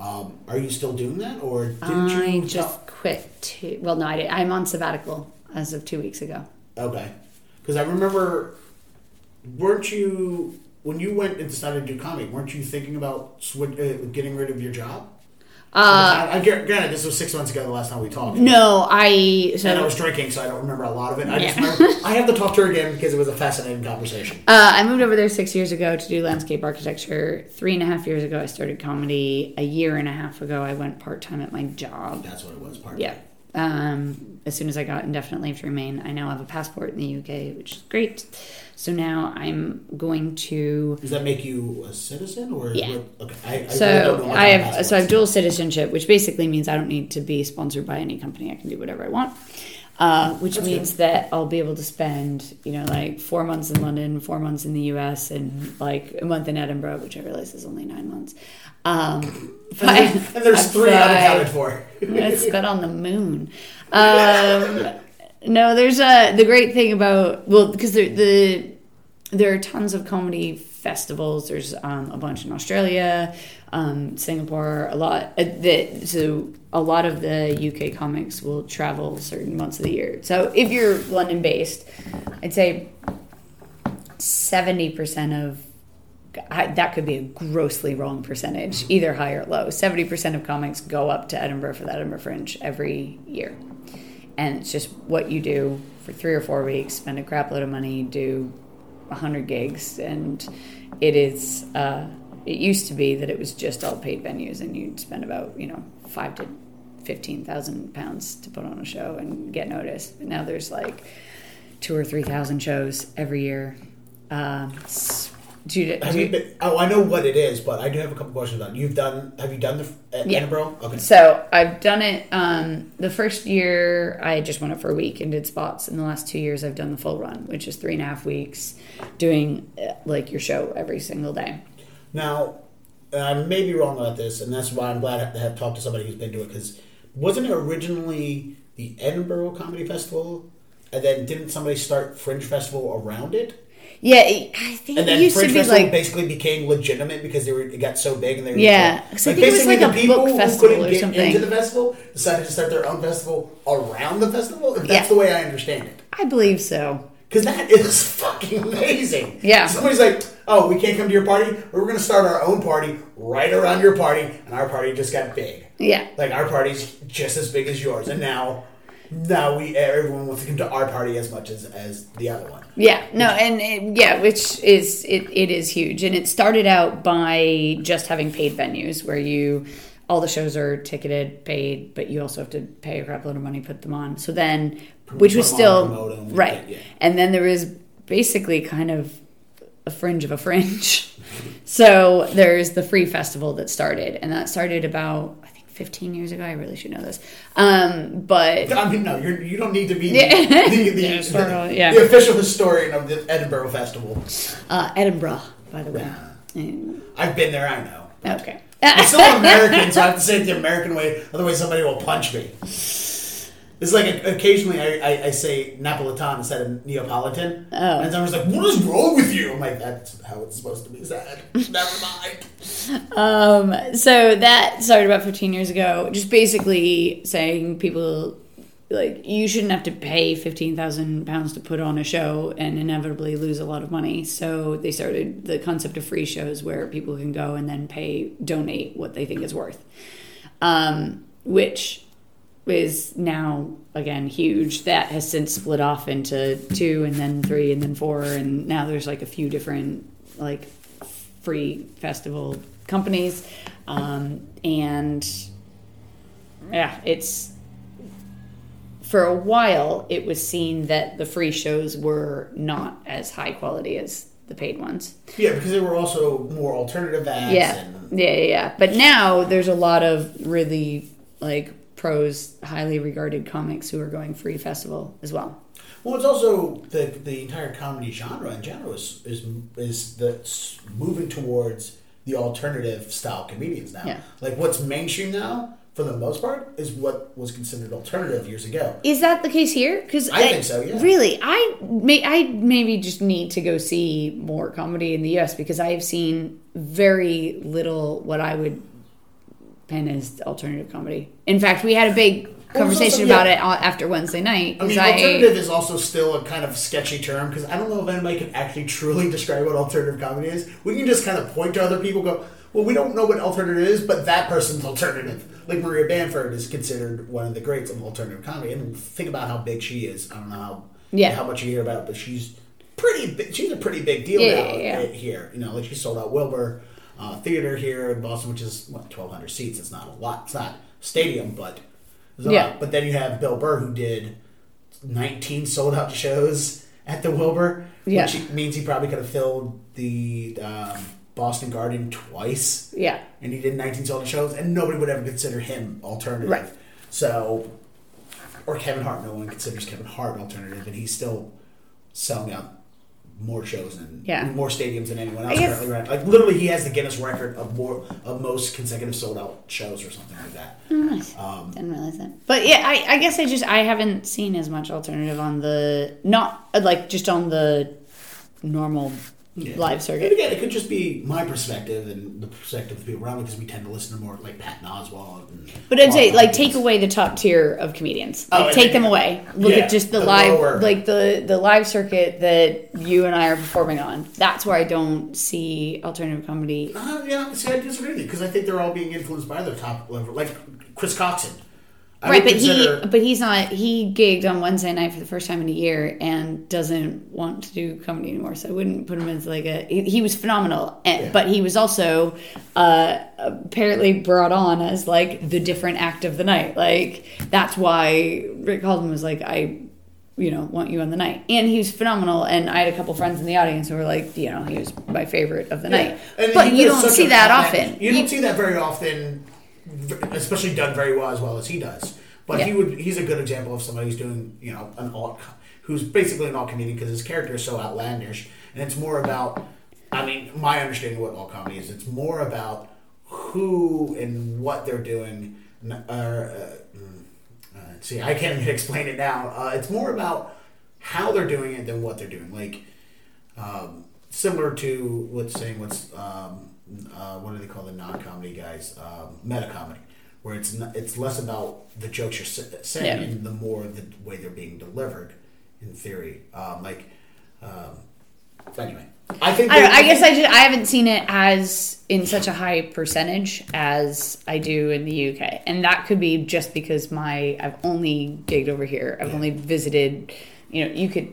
Um, are you still doing that, or didn't I you... I just no. quit two... Well, no, I didn't. I'm on sabbatical as of two weeks ago. Okay. Because I remember, weren't you... When you went and decided to do comedy, weren't you thinking about sw- uh, getting rid of your job? Uh, I, I, granted, this was six months ago the last time we talked. No, I... So, and I was drinking, so I don't remember a lot of it. I, yeah. just remember, I have to talk to her again because it was a fascinating conversation. Uh, I moved over there six years ago to do landscape architecture. Three and a half years ago, I started comedy. A year and a half ago, I went part-time at my job. That's what it was, part-time. Yeah. Um, as soon as I got indefinite leave to remain, I now have a passport in the U K, which is great. So now I'm going to... Does that make you a citizen? Or yeah. Okay. I, I so really don't know I have so I have dual citizenship, which basically means I don't need to be sponsored by any company. I can do whatever I want, uh, which That's means good. that I'll be able to spend, you know, like four months in London, four months in the U S, and like a month in Edinburgh, which I realize is only nine months. Um, five, and there's three unaccounted for. I spent on the moon. Um... No, there's a the great thing about well because there the there are tons of comedy festivals. There's um, a bunch in Australia, um, Singapore, a lot. Uh, the, so a lot of the U K comics will travel certain months of the year. So if you're London based, I'd say seventy percent of that could be a grossly wrong percentage, either high or low. Seventy percent of comics go up to Edinburgh for the Edinburgh Fringe every year. And it's just what you do for three or four weeks, spend a crap load of money, do one hundred gigs. And it is, uh, it used to be that it was just all paid venues and you'd spend about, you know, five to fifteen thousand pounds to put on a show and get noticed. But now there's like two or three thousand shows every year. Um, do you, do you, been, oh, I know what it is, but I do have a couple questions about it. You've done, have you done the uh, yeah. Edinburgh? Okay. So I've done it, um, the first year I just went up for a week and did spots. In the last two years I've done the full run, which is three and a half weeks doing uh, like your show every single day. Now, I may be wrong about this, and that's why I'm glad to have talked to somebody who's been to it, because wasn't it originally the Edinburgh Comedy Festival, and then didn't somebody start Fringe Festival around it? Yeah, I think it used Fringe to be Festival like... And then basically became legitimate because they were, it got so big and they were... Yeah, because like, I think it was like a book festival or something. Basically the people who couldn't get into the festival decided to start their own festival around the festival? If that's yeah. the way I understand it. I believe so. Because that is fucking amazing. Yeah. Somebody's like, oh, we can't come to your party? We're going to start our own party right around your party, and our party just got big. Yeah. Like, our party's just as big as yours, and now... Now we everyone wants to come to our party as much as, as the other one. Yeah, no, and it, yeah, which is it, it is huge, and it started out by just having paid venues where you all the shows are ticketed, paid, but you also have to pay a crap load of money to put them on. So then, which was still right, yeah. and then there was basically kind of a fringe of a fringe. So there's the free festival that started, and that started about. fifteen years ago, I really should know this. Um, but I mean, no, you're, you don't need to be the, the, the, yeah, the, yeah. the official historian of the Edinburgh Festival. Uh, Edinburgh, by the way. Yeah. I've been there, I know. Okay. I'm still American, so I have to say it the American way, otherwise somebody will punch me. It's like occasionally I, I, I say Napolitan instead of Neapolitan. Oh. And someone's like, what is wrong with you? I'm like, that's how it's supposed to be said. Never mind. Um, so that started about fifteen years ago. Just basically saying people, like, you shouldn't have to pay fifteen thousand pounds to put on a show and inevitably lose a lot of money. So they started the concept of free shows where people can go and then pay, donate what they think is worth. Um, which... is now, again, huge. That has since split off into two and then three and then four. And now there's like a few different like free festival companies. Um, and yeah, it's, for a while it was seen that the free shows were not as high quality as the paid ones. Yeah, because they were also more alternative acts. Yeah, and... yeah, yeah, yeah. But now there's a lot of really like... pros, highly regarded comics who are going free festival as well. Well, it's also the the entire comedy genre in general is is is that's moving towards the alternative style comedians now. Yeah. Like what's mainstream now, for the most part, is what was considered alternative years ago. Is that the case here? Because I, I think so. Yeah. Really, I may I maybe just need to go see more comedy in the U S because I have seen very little what I would. Penn is alternative comedy. In fact, we had a big conversation well, also, yeah. about it after Wednesday night. I mean, alternative I, is also still a kind of sketchy term because I don't know if anybody can actually truly describe what alternative comedy is. We can just kind of point to other people and go, well, we don't know what alternative is, but that person's alternative. Like Maria Bamford is considered one of the greats of alternative comedy. And think about how big she is. I don't know how, yeah. how much you hear about it, but she's pretty. Big, she's a pretty big deal yeah, now yeah, yeah. here. You know, like she sold out Wilbur. Uh, theater here in Boston, which is what twelve hundred seats. It's not a lot. It's not stadium, but it's a yeah. lot. But then you have Bill Burr, who did nineteen sold out shows at the Wilbur, yeah. which means he probably could have filled the um, Boston Garden twice. Yeah, and he did nineteen sold out shows, and nobody would ever consider him alternative. Right. So, or Kevin Hart, no one considers Kevin Hart alternative, and he's still selling out. More shows and yeah. more stadiums than anyone else currently. Right? Like literally, he has the Guinness record of more of most consecutive sold out shows or something like that. Oh, nice. Um, Didn't realize that. But yeah, I, I guess I just I haven't seen as much alternative on the not like just on the normal yeah. live circuit. And again, it could just be my perspective and the perspective of the people around me because we tend to listen to more like Patton Oswalt. And but I'd say like take away the top tier of comedians. Like, oh, take yeah, them yeah. away. Look yeah, at just the, the live, lower. like the, the live circuit that you and I are performing on. That's where I don't see alternative comedy. Uh, yeah, see, I disagree with you because I think they're all being influenced by their top level, like Chris Coxon. I right, but consider... he but he's not. He gigged on Wednesday night for the first time in a year and doesn't want to do comedy anymore. So I wouldn't put him as like a. He, he was phenomenal, and, yeah. but he was also uh, apparently brought on as like the different act of the night. Like that's why Rick Haldeman was like, I, you know, want you on the night, and he was phenomenal. And I had a couple friends in the audience who were like, you know, he was my favorite of the yeah. night. And but you don't see that often. You don't you, see that very often. Especially done very well as well as he does, but yeah. he would—he's a good example of somebody who's doing, you know, an alt, who's basically an alt comedian because his character is so outlandish, and it's more about—I mean, my understanding of what alt comedy is, it's more about who and what they're doing. Uh, uh, uh, see, I can't even explain it now. Uh, it's more about how they're doing it than what they're doing. Like um, similar to what's saying what's. Um, Uh, what do they call the non-comedy guys? Um, meta-comedy, where it's not, it's less about the jokes you're saying yeah. and the more the way they're being delivered. In theory, um, like um, anyway, I think they, I, I, I guess think, I just I haven't seen it as in such a high percentage as I do in the U K, and that could be just because my I've only gigged over here. I've yeah. only visited. You know, you could.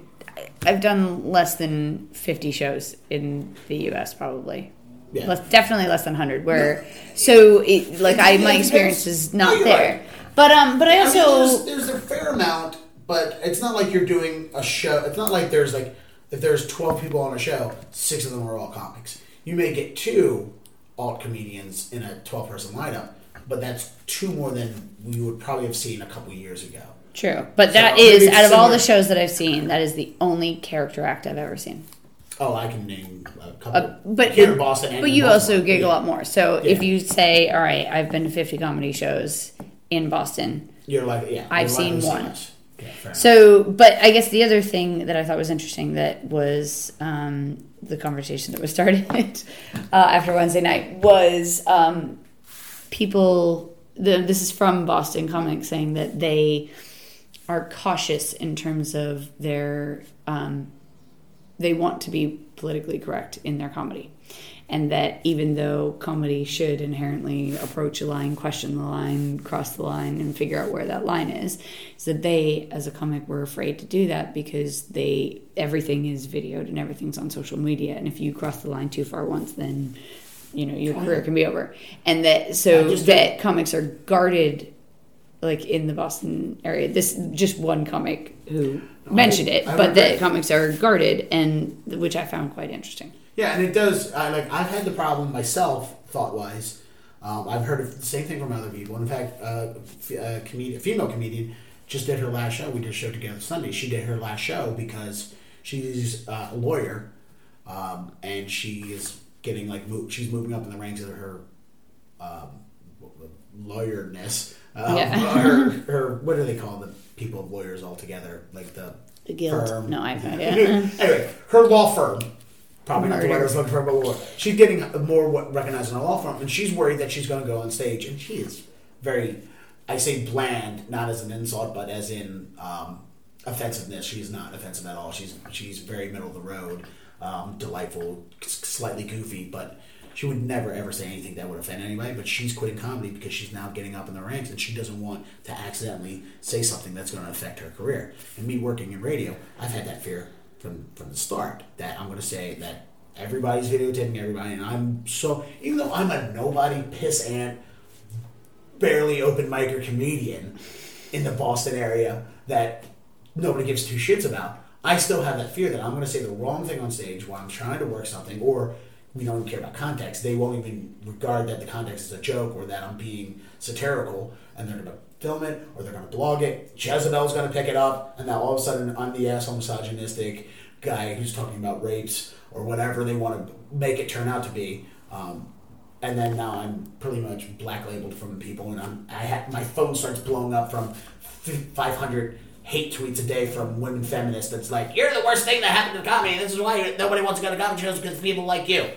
I've done less than fifty shows in the U S, probably. Yeah. Less, definitely less than one hundred. Where yeah. so, it, like I, my experience is not no, there. Right. But um, but I also I mean, there's, there's a fair amount, but it's not like you're doing a show. It's not like there's like if there's twelve people on a show, six of them are all comics. You may get two alt comedians in a twelve-person lineup, but that's two more than we would probably have seen a couple years ago. True, but so that is out of all the shows that I've seen, that is the only character act I've ever seen. Oh, I can name a couple. Uh, but here in Boston. But you Boston also gig yeah. a lot more. So yeah. if you say, all right, I've been to fifty comedy shows in Boston, You're like, yeah. I've seen one. Yeah, so, but I guess the other thing that I thought was interesting that was um, the conversation that was started uh, after Wednesday night was um, people, the, this is from Boston Comics, saying that they are cautious in terms of their, um, they want to be politically correct in their comedy. And that even though comedy should inherently approach a line, question the line, cross the line, and figure out where that line is, is that they, as a comic, were afraid to do that because they everything is videoed and everything's on social media. And if you cross the line too far once, then you know your career can be over. And that so that comics are guarded, like in the Boston area. This just one comic who mentioned it, but that comics are guarded, and which I found quite interesting. Yeah, and it does. I like. I've had the problem myself, thought wise. Um, I've heard of the same thing from other people. And in fact, uh, a, comedian, a female comedian just did her last show. We did a show together Sunday. She did her last show because she's uh, a lawyer, um, and she is getting like moved, she's moving up in the ranks of her um, lawyerness. Um, yeah. her, her what do they call the people of lawyers all together? Like the the guild. Firm. No, I've heard it. Anyway, her law firm. Probably not the way I was looking for, but she's getting more recognized in a law firm, and she's worried that she's going to go on stage, and she is very, I say bland, not as an insult, but as in um, offensiveness. She's not offensive at all. She's she's very middle of the road, um, delightful, slightly goofy, but she would never ever say anything that would offend anybody. But she's quitting comedy because she's now getting up in the ranks, and she doesn't want to accidentally say something that's going to affect her career. And me working in radio, I've had that fear From, from the start, that I'm going to say that everybody's videotaping everybody, and I'm so, even though I'm a nobody, piss ant, barely open micer comedian in the Boston area that nobody gives two shits about, I still have that fear that I'm going to say the wrong thing on stage while I'm trying to work something, or we don't even care about context. They won't even regard that the context is a joke or that I'm being satirical, and they're going to film it, or they're going to blog it, Jezebel's going to pick it up, and now all of a sudden I'm the asshole misogynistic guy who's talking about rapes, or whatever they want to make it turn out to be, um, and then now I'm pretty much black labeled from people, and I'm, I ha- my phone starts blowing up from five hundred hate tweets a day from women feminists that's like, you're the worst thing that happened to comedy, this is why nobody wants to go to comedy shows, because people like you.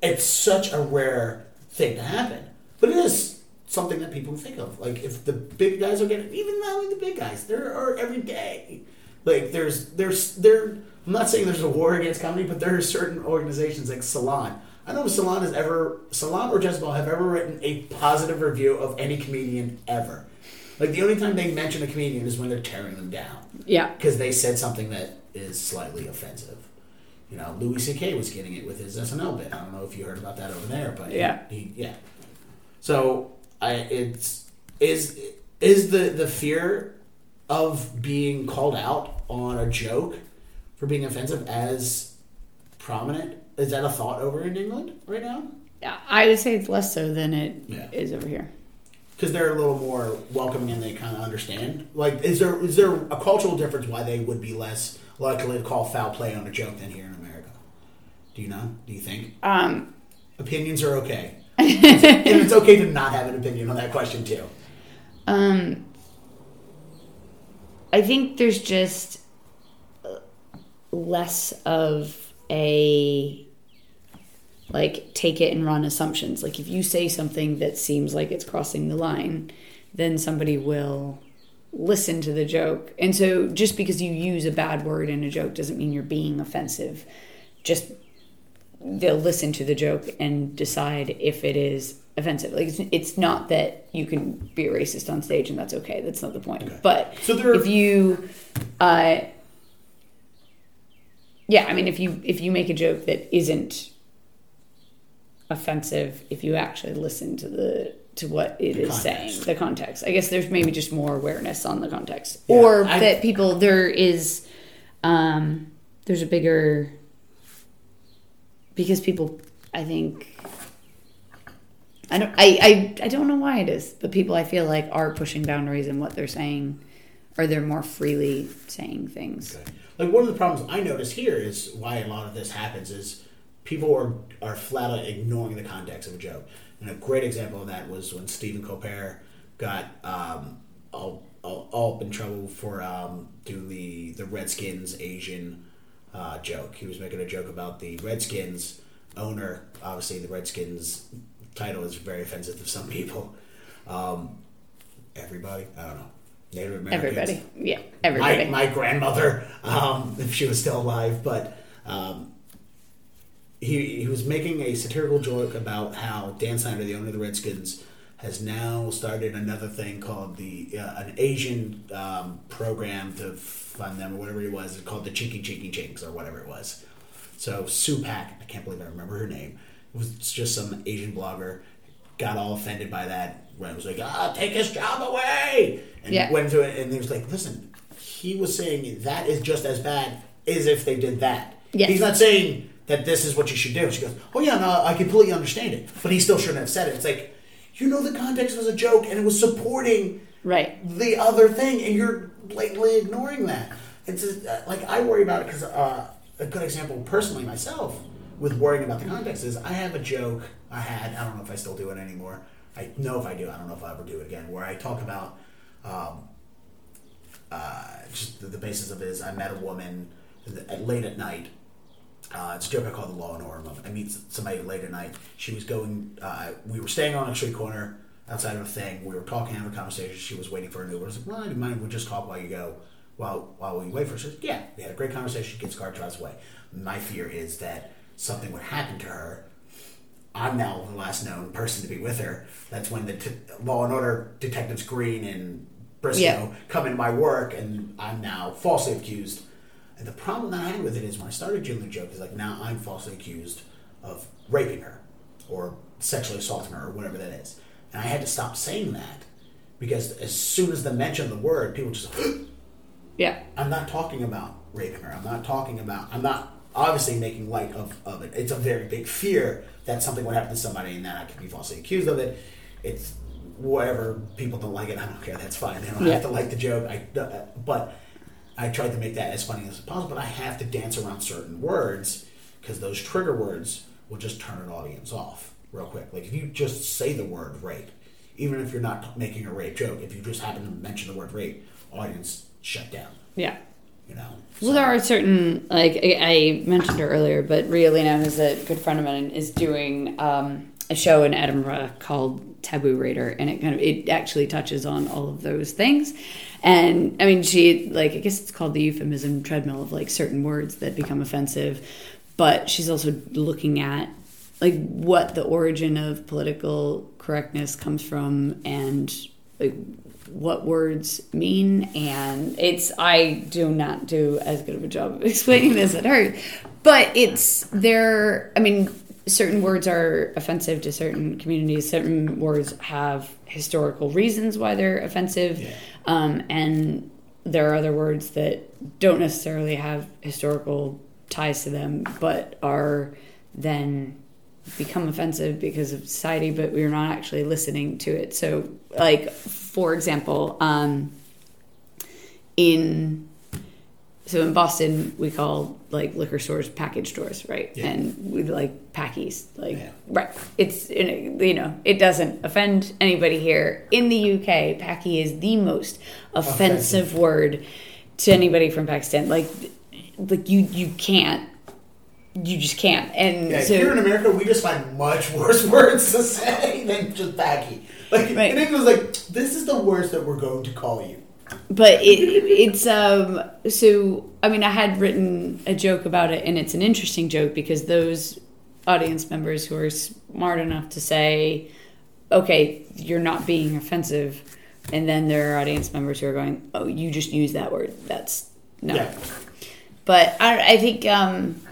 It's such a rare thing to happen, but it is something that people think of. Like, if the big guys are getting, even not only the big guys, there are every day. Like, there's, there's, there, I'm not saying there's a war against comedy, but there are certain organizations like Salon. I don't know if Salon has ever, Salon or Jezebel have ever written a positive review of any comedian ever. Like, the only time they mention a comedian is when they're tearing them down. Yeah. Because they said something that is slightly offensive. You know, Louis C K was getting it with his S N L bit. I don't know if you heard about that over there, but yeah. He, he, yeah. So, I, it's is is the, the fear of being called out on a joke for being offensive as prominent? Is that a thought over in England right now? Yeah, I would say it's less so than it yeah. is over here. Because they're a little more welcoming and they kind of understand. Like, is there is there a cultural difference why they would be less likely to call foul play on a joke than here in America? Do you know? Do you think? Um, Opinions are okay. And it's okay to not have an opinion on that question too. Um, I think there's just less of a like take it and run assumptions. Like if you say something that seems like it's crossing the line, then somebody will listen to the joke. And so just because you use a bad word in a joke doesn't mean you're being offensive. Just they'll listen to the joke and decide if it is offensive. Like it's, it's not that you can be a racist on stage and that's okay. That's not the point. Okay. But so there are... if you, uh, yeah, I mean, if you if you make a joke that isn't offensive, if you actually listen to the to what it the is context. saying, the context. I guess there's maybe just more awareness on the context, yeah, or I... that people there is, um, there's a bigger. Because people, I think, I don't, I, I, I don't know why it is, but people I feel like are pushing boundaries in what they're saying, or they're more freely saying things. Okay. Like one of the problems I notice here is why a lot of this happens is people are are flat out ignoring the context of a joke. And a great example of that was when Stephen Colbert got um, all, all, all up in trouble for um, doing the, the Redskins Asian uh, joke. He was making a joke about the Redskins owner. Obviously, the Redskins title is very offensive to some people. Um, everybody? I don't know. Native Americans. Everybody. Yeah, everybody. My, my grandmother, um, if she was still alive. But um, he he was making a satirical joke about how Dan Snyder, the owner of the Redskins, has now started another thing called the uh, an Asian um, program to fund them or whatever it was. It's called the Chinky Chinky Chinks or whatever it was. So Sue Pack, I can't believe I remember her name, it was just some Asian blogger, got all offended by that. When it was like, ah, oh, take his job away! And yeah. went to it, and he was like, listen, he was saying that is just as bad as if they did that. Yes. He's not saying that this is what you should do. She goes, oh yeah, no, I completely understand it. But he still shouldn't have said it. It's like, you know the context was a joke, and it was supporting right. the other thing, and you're blatantly ignoring that. It's just, like, I worry about it, because uh, a good example, personally, myself, with worrying about the context is, I have a joke I had, I don't know if I still do it anymore, I know if I do, I don't know if I'll ever do it again, where I talk about um, uh, just the, the basis of it is I met a woman late at night. Uh, it's a joke I call the Law and Order moment. I meet somebody late at night. She was going, uh, we were staying on a street corner outside of a thing. We were talking, having a conversation. She was waiting for an Uber. I was like, well, I didn't mind. We'll just talk while you go, while, while we wait for her. She said, yeah, we had a great conversation. She gets a car, drives away. My fear is that something would happen to her. I'm now the last known person to be with her. That's when the t- Law and Order detectives Green and Briscoe yeah. come into my work, and I'm now falsely accused. And the problem that I had with it is when I started doing the joke, is like, now I'm falsely accused of raping her or sexually assaulting her or whatever that is. And I had to stop saying that, because as soon as the mention of the word, people just yeah. I'm not talking about raping her. I'm not talking about... I'm not... obviously making light of, of it. It's a very big fear that something would happen to somebody and that I could be falsely accused of it. It's whatever. People don't like it. I don't care. That's fine. They don't yeah. have to like the joke. I, but I tried to make that as funny as possible. But I have to dance around certain words, because those trigger words will just turn an audience off real quick. Like if you just say the word rape, even if you're not making a rape joke, if you just happen to mention the word rape, audience shut down. Yeah. You know, so. Well, there are certain, like I, I mentioned her earlier, but Ria Lina, who's a good friend of mine, is doing um, a show in Edinburgh called Taboo Raider, and it kind of it actually touches on all of those things. And I mean, she like I guess it's called the euphemism treadmill of like certain words that become offensive, but she's also looking at like what the origin of political correctness comes from, and like what words mean, and it's I do not do as good of a job of explaining this at her, but it's there. I mean, certain words are offensive to certain communities. Certain words have historical reasons why they're offensive, yeah. um, and there are other words that don't necessarily have historical ties to them, but are then become offensive because of society, but we're not actually listening to it. So, like, for example, um, in so in Boston, we call like liquor stores package stores, right? Yeah. And we like packies, like yeah. right. It's you know it doesn't offend anybody here. In the U K, packie is the most offensive, offensive. word to anybody from Pakistan. Like, like you you can't. You just can't. And yeah, so, here in America, we just find much worse words to say than just baggy. Like, right. And it was like, this is the worst that we're going to call you. But it, it's, um, so, I mean, I had written a joke about it, and it's an interesting joke because those audience members who are smart enough to say, okay, you're not being offensive, and then there are audience members who are going, oh, you just use that word. That's, no. Yeah. But I, I think, um...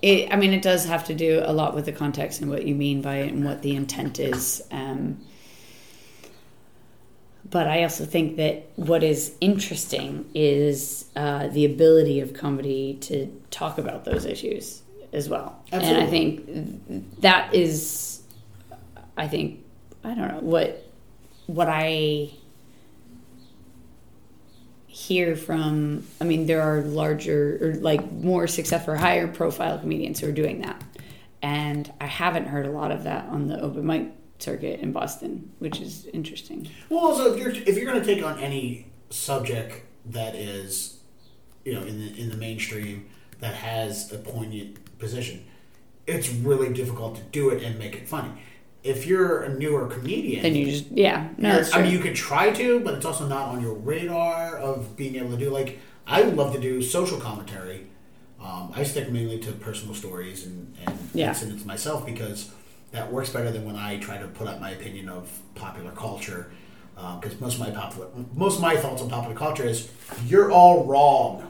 It, I mean, it does have to do a lot with the context and what you mean by it and what the intent is. Um, but I also think that what is interesting is uh, the ability of comedy to talk about those issues as well. Absolutely. And I think that is, I think, I don't know, what what I hear from, I mean, there are larger or like more successful, higher profile comedians who are doing that. And I haven't heard a lot of that on the open mic circuit in Boston, which is interesting. Well, also, if you're, if you're going to take on any subject that is, you know, in the in the mainstream that has a poignant position, it's really difficult to do it and make it funny. If you're a newer comedian... Then you just... Yeah. No, I mean, you could try to, but it's also not on your radar of being able to do... Like, I would love to do social commentary. Um, I stick mainly to personal stories and, and yeah. incidents myself because that works better than when I try to put up my opinion of popular culture. Because um, most of my popular, most of my thoughts on popular culture is, you're all wrong.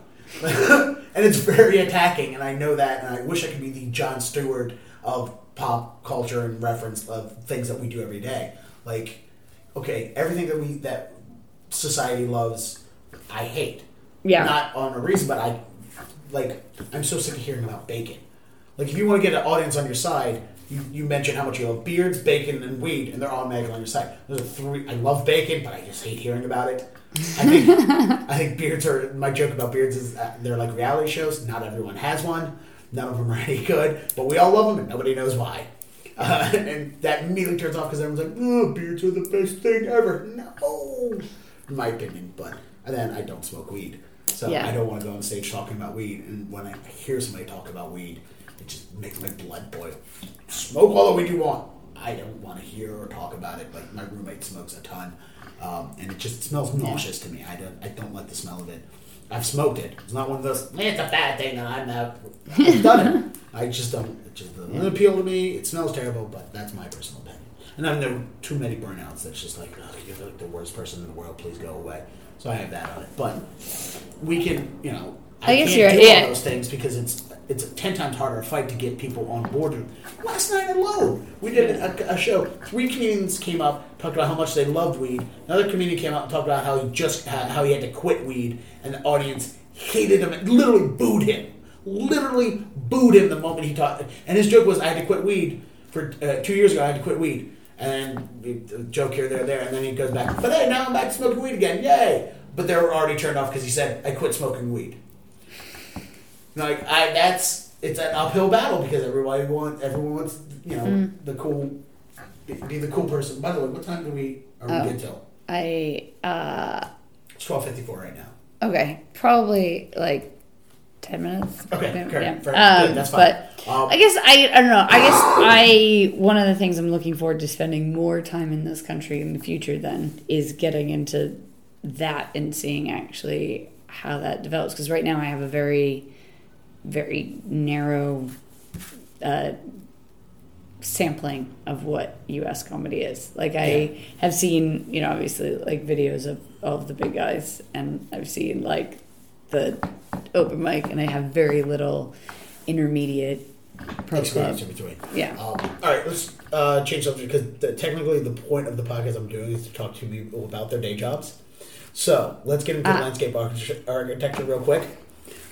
And it's very attacking, and I know that, and I wish I could be the Jon Stewart of pop culture and reference of things that we do every day. Like, okay, everything that we that society loves, I hate. Yeah. Not on a reason, but I, like, I'm so sick of hearing about bacon. Like, if you want to get an audience on your side, you, you mention how much you love beards, bacon, and weed, and they're automatically on your side. Those are three. I love bacon, but I just hate hearing about it. I think I think beards are, my joke about beards is they're like reality shows. Not everyone has one. None of them are any good, but we all love them, and nobody knows why. Uh, and that immediately turns off because everyone's like, oh, beards are the best thing ever. No! In my opinion, but... And then I don't smoke weed. So yeah. I don't want to go on stage talking about weed. And when I hear somebody talk about weed, it just makes my blood boil. Smoke all the weed you want. I don't want to hear or talk about it, but my roommate smokes a ton. Um, and it just smells nauseous to me. I don't, I don't like the smell of it. I've smoked it. It's not one of those, it's a bad thing, and I'm out. I've done it. I just don't, it just doesn't appeal to me. It smells terrible, but that's my personal opinion. And I've never too many burnouts that's just like, oh, you're the, the worst person in the world, please go away. So I have that on it. But we can, you know, I, I guess can't you're, do yeah. all those things because it's it's a ten times harder fight to get people on board. Last night alone, we did a, a show. Three comedians came up, talked about how much they loved weed. Another comedian came up and talked about how he just how he had to quit weed, and the audience hated him and literally booed him. Literally booed him the moment he talked. And his joke was, I had to quit weed. For uh, two years ago, I had to quit weed. And joke here, there, there, and then he goes back, but hey, now I'm back to smoking weed again, yay! But they were already turned off because he said, I quit smoking weed. Like, I, that's, it's an uphill battle because everybody wants, everyone wants, you know, mm. the cool, be the cool person. By the way, what time do we, are oh, we good till? I, uh... It's twelve fifty-four right now. Okay, probably, like, ten minutes. Okay, okay. Yeah. Fair, um, good, that's fine. But um, I guess I, I don't know. I guess I one of the things I'm looking forward to spending more time in this country in the future then is getting into that and seeing actually how that develops. Because right now I have a very, very narrow uh, sampling of what U S comedy is. Like I yeah. have seen, you know, obviously like videos of all the big guys, and I've seen like the open mic, and I have very little intermediate pro experience in between. Yeah. Um, all right, let's uh, change subject because th- technically the point of the podcast I'm doing is to talk to people about their day jobs. So let's get into ah. landscape architecture real quick.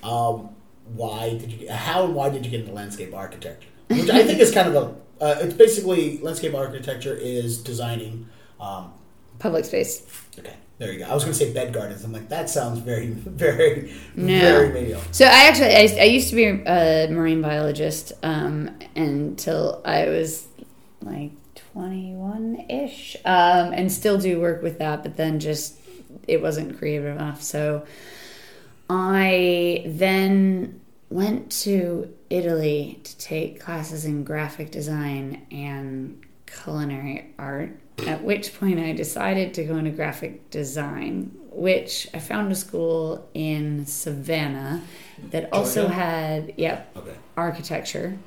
Um, why did you? How and why did you get into landscape architecture? Which I think is kind of a. Uh, it's basically landscape architecture is designing um, public space. Okay. There you go. I was going to say bed gardens. I'm like, that sounds very, very, no. very medial. So I actually, I, I used to be a marine biologist um, until I was like twenty-one-ish um, and still do work with that, but then just it wasn't creative enough. So I then went to Italy to take classes in graphic design and culinary art. At which point I decided to go into graphic design, which I found a school in Savannah that also Georgia? had, yep, okay. architecture.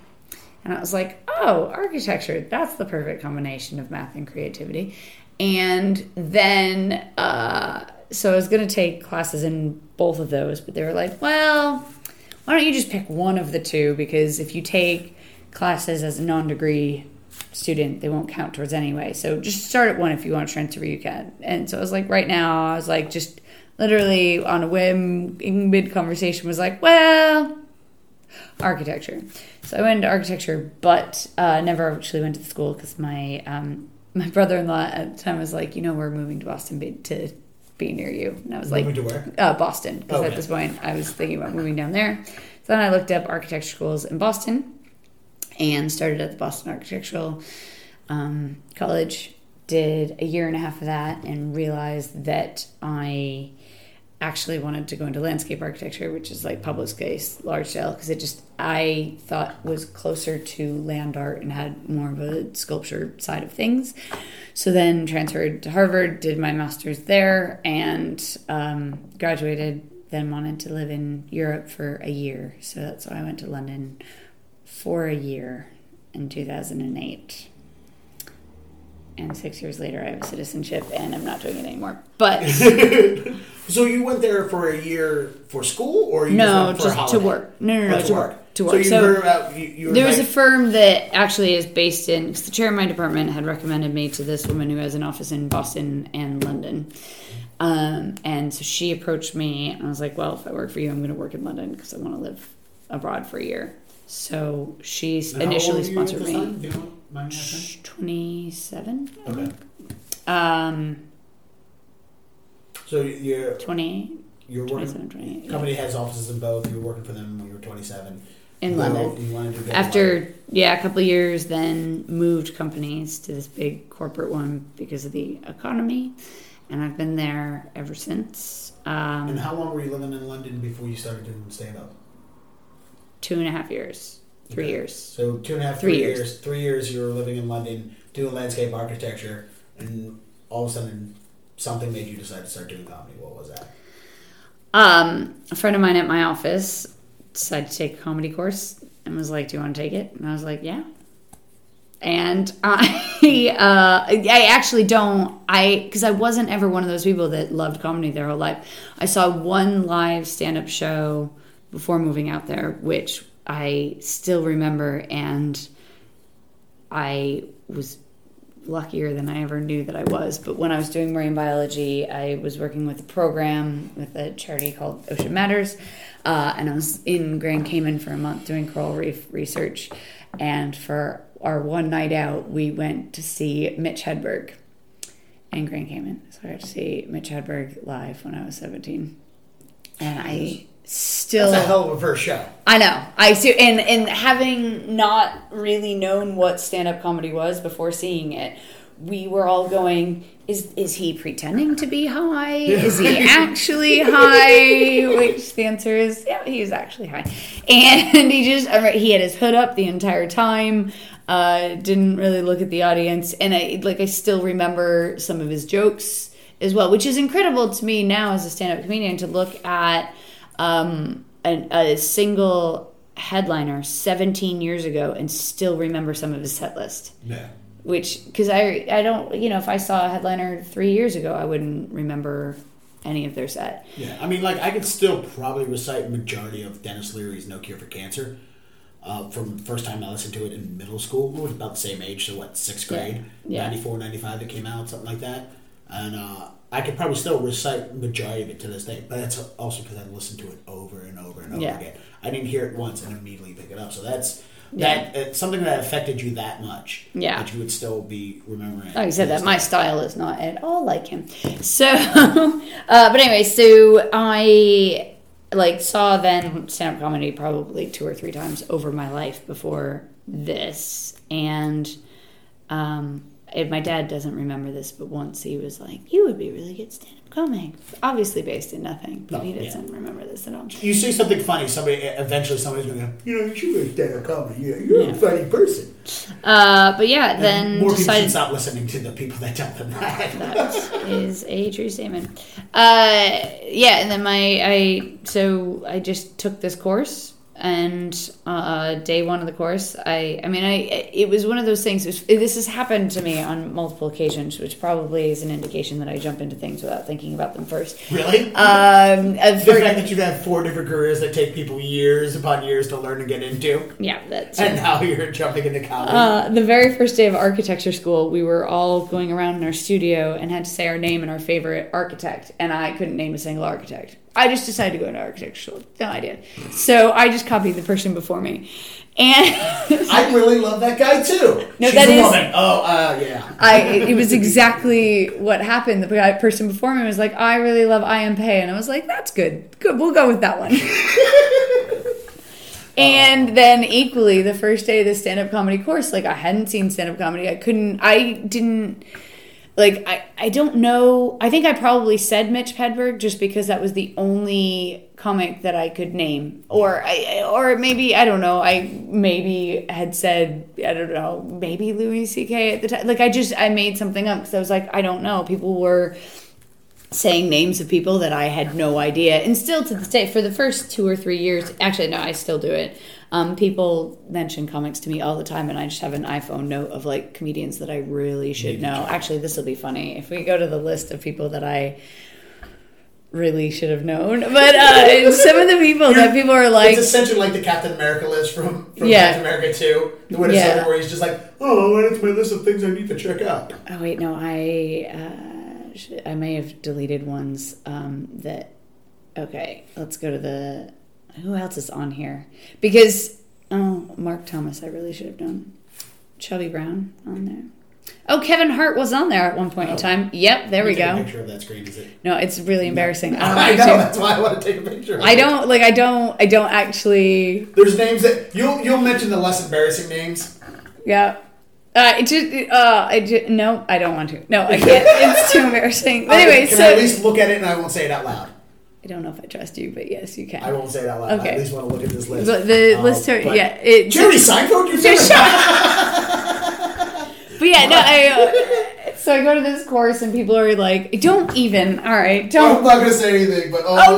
And I was like, oh, architecture, that's the perfect combination of math and creativity. And then, uh, so I was going to take classes in both of those, but they were like, well, why don't you just pick one of the two? Because if you take classes as a non-degree student, they won't count towards anyway. So just start at one if you want to transfer, you can. And so I was like, right now, I was like, just literally on a whim, in mid-conversation, was like, well, architecture. So I went into architecture, but uh, never actually went to the school because my um, my brother-in-law at the time was like, you know, we're moving to Boston to be near you. And I was moving like, to where? Uh, Boston. Because oh, at yeah. this point, I was thinking about moving down there. So then I looked up architecture schools in Boston. And started at the Boston Architectural um, college, did a year and a half of that, and realized that I actually wanted to go into landscape architecture, which is like public space, large scale, because it just, I thought, was closer to land art and had more of a sculpture side of things. So then transferred to Harvard, did my master's there, and um, graduated, then wanted to live in Europe for a year. So that's why I went to London for a year in two thousand eight. And six years later, I have citizenship, and I'm not doing it anymore. But so you went there for a year for school, or you no, just, went for just a to work? No, no, no, no to, to work. work. To work. So, you so heard about, you, you were there like, was a firm that actually is based in. Because the chair of my department had recommended me to this woman who has an office in Boston and London, um, and so she approached me, and I was like, "Well, if I work for you, I'm going to work in London because I want to live abroad for a year." So she now, initially sponsored me. twenty-seven. Okay. Um. So you're twenty. You're working. Company yeah. has offices in both. You were working for them when you were twenty-seven. In now, London. You wanted to go After to London. yeah, a couple of years, then moved companies to this big corporate one because of the economy, and I've been there ever since. Um, and how long were you living in London before you started doing stand-up? Two and a half years. Three okay. years. So two and a half, three, three years. years. Three years you were living in London, doing landscape architecture, and all of a sudden something made you decide to start doing comedy. What was that? Um, a friend of mine at my office decided to take a comedy course and was like, "Do you want to take it?" And I was like, "Yeah." And I, uh, I actually don't, I, because I wasn't ever one of those people that loved comedy their whole life. I saw one live stand-up show before moving out there, which I still remember, and I was luckier than I ever knew that I was. But when I was doing marine biology, I was working with a program with a charity called Ocean Matters, uh, and I was in Grand Cayman for a month doing coral reef research. And for our one night out, we went to see Mitch Hedberg in Grand Cayman. So I got to see Mitch Hedberg live when I was seventeen, and I. Still, that's a hell of a first show. I know. I see, and and having not really known what stand-up comedy was before seeing it, we were all going, "Is is he pretending to be high? Is he actually high?" Which the answer is, yeah, he was actually high, and he just he had his hood up the entire time. Uh, didn't really look at the audience, and I like I still remember some of his jokes as well, which is incredible to me now as a stand-up comedian to look at. Um, an, a single headliner seventeen years ago and still remember some of his set list. Yeah. Which, because I, I don't, you know, if I saw a headliner three years ago, I wouldn't remember any of their set. Yeah, I mean, like, I could still probably recite majority of Dennis Leary's No Cure for Cancer uh, from the first time I listened to it in middle school. We were about the same age, so what, sixth grade? Yeah. ninety-four, ninety-five it came out, something like that. And, uh... I could probably still recite majority of it to this day, but that's also because I listened to it over and over and over yeah. again. I didn't hear it once and immediately pick it up. So that's that yeah. it's something that affected you that much yeah. that you would still be remembering. Like I said, that my style is not at all like him. So, uh, but anyway, so I like saw then stand-up comedy probably two or three times over my life before this, and. Um, And my dad doesn't remember this, but once he was like, "You would be really good stand-up comic." Obviously based in nothing, but oh, he doesn't yeah. remember this at all. You say something funny, somebody eventually somebody's going to go, "You know, you should be a stand-up comic. You're, you're yeah. a funny person." Uh, but yeah, and then more decided, people should stop listening to the people that tell them that. That is a true statement. Uh, yeah, and then my I so I just took this course. And uh, day one of the course, I I mean, I it was one of those things, which, this has happened to me on multiple occasions, which probably is an indication that I jump into things without thinking about them first. Really? Um, the for, fact that you've had four different careers that take people years upon years to learn to get into? Yeah, that's And right. now you're jumping into college. Uh, the very first day of architecture school, we were all going around in our studio and had to say our name and our favorite architect, and I couldn't name a single architect. I just decided to go into architecture school. No idea. So I just copied the person before me. And I really love that guy too. No, She's that a is, woman. Oh, uh, yeah. I, it was exactly what happened. The person before me was like, "I really love I Am Pei." And I was like, "That's good. Good. We'll go with that one." And then equally, the first day of the stand-up comedy course, like, I hadn't seen stand-up comedy. I couldn't, I didn't, like, I, I don't know. I think I probably said Mitch Hedberg just because that was the only comic that I could name. Or, I, or maybe, I don't know, I maybe had said, I don't know, maybe Louis C K at the time. Like, I just, I made something up because I was like, I don't know. People were saying names of people that I had no idea. And still to this day, for the first two or three years, actually, no, I still do it. Um, people mention comics to me all the time, and I just have an iPhone note of, like, comedians that I really should know. Actually, this will be funny. If we go to the list of people that I really should have known. But uh, some of the people that people are like... It's essentially like the Captain America list from, from yeah. Captain America two. The one yeah. where he's just like, oh, I went to my list of things I need to check out. Oh, wait, no, I... Uh, I may have deleted ones um, that... Okay, let's go to the... Who else is on here? Because... Oh, Mark Thomas, I really should have known. Chubby Brown on there. Oh, Kevin Hart was on there at one point oh. in time. Yep, there we go. Take a picture of that screen, is it? No, it's really embarrassing. No. I, don't I know, to. That's why I want to take a picture of it. I don't, like, I don't, I don't actually... There's names that... You'll, you'll mention the less embarrassing names. Yeah. Uh, it just, uh, I just, no, I don't want to. No, I can't. It's too embarrassing. But anyway, can so. I at least look at it and I won't say it out loud? I don't know if I trust you, but yes, you can. I won't say it out loud. Okay. I at least want to look at this list. But the um, list, are, but yeah. It, Jerry Seinfeld, you just shut up. But yeah, no, I. Uh, so I go to this course and people are like, don't even, all right, don't. I'm not going to say anything, but. Oh, oh no,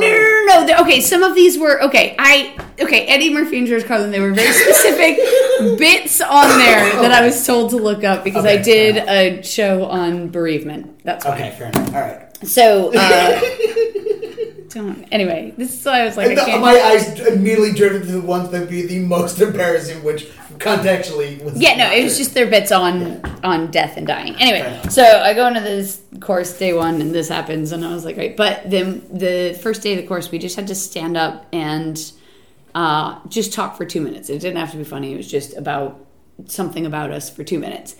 no, no, no. Okay, some of these were, okay, I. Okay, Eddie Murphy and George Carlin, they were very specific bits on there that okay. I was told to look up because okay, I did a show on bereavement. That's why. Okay, fair enough. All right. So, uh, don't. Anyway, this is why I was like, and I the, can't. My eyes immediately drifted to the ones that would be the most embarrassing, which contextually was. Yeah, no, it was just their bits on, yeah. on death and dying. Anyway, so I go into this course day one and this happens, and I was like, right. But then the first day of the course, we just had to stand up and. Uh, just talk for two minutes. It didn't have to be funny. It was just about something about us for two minutes.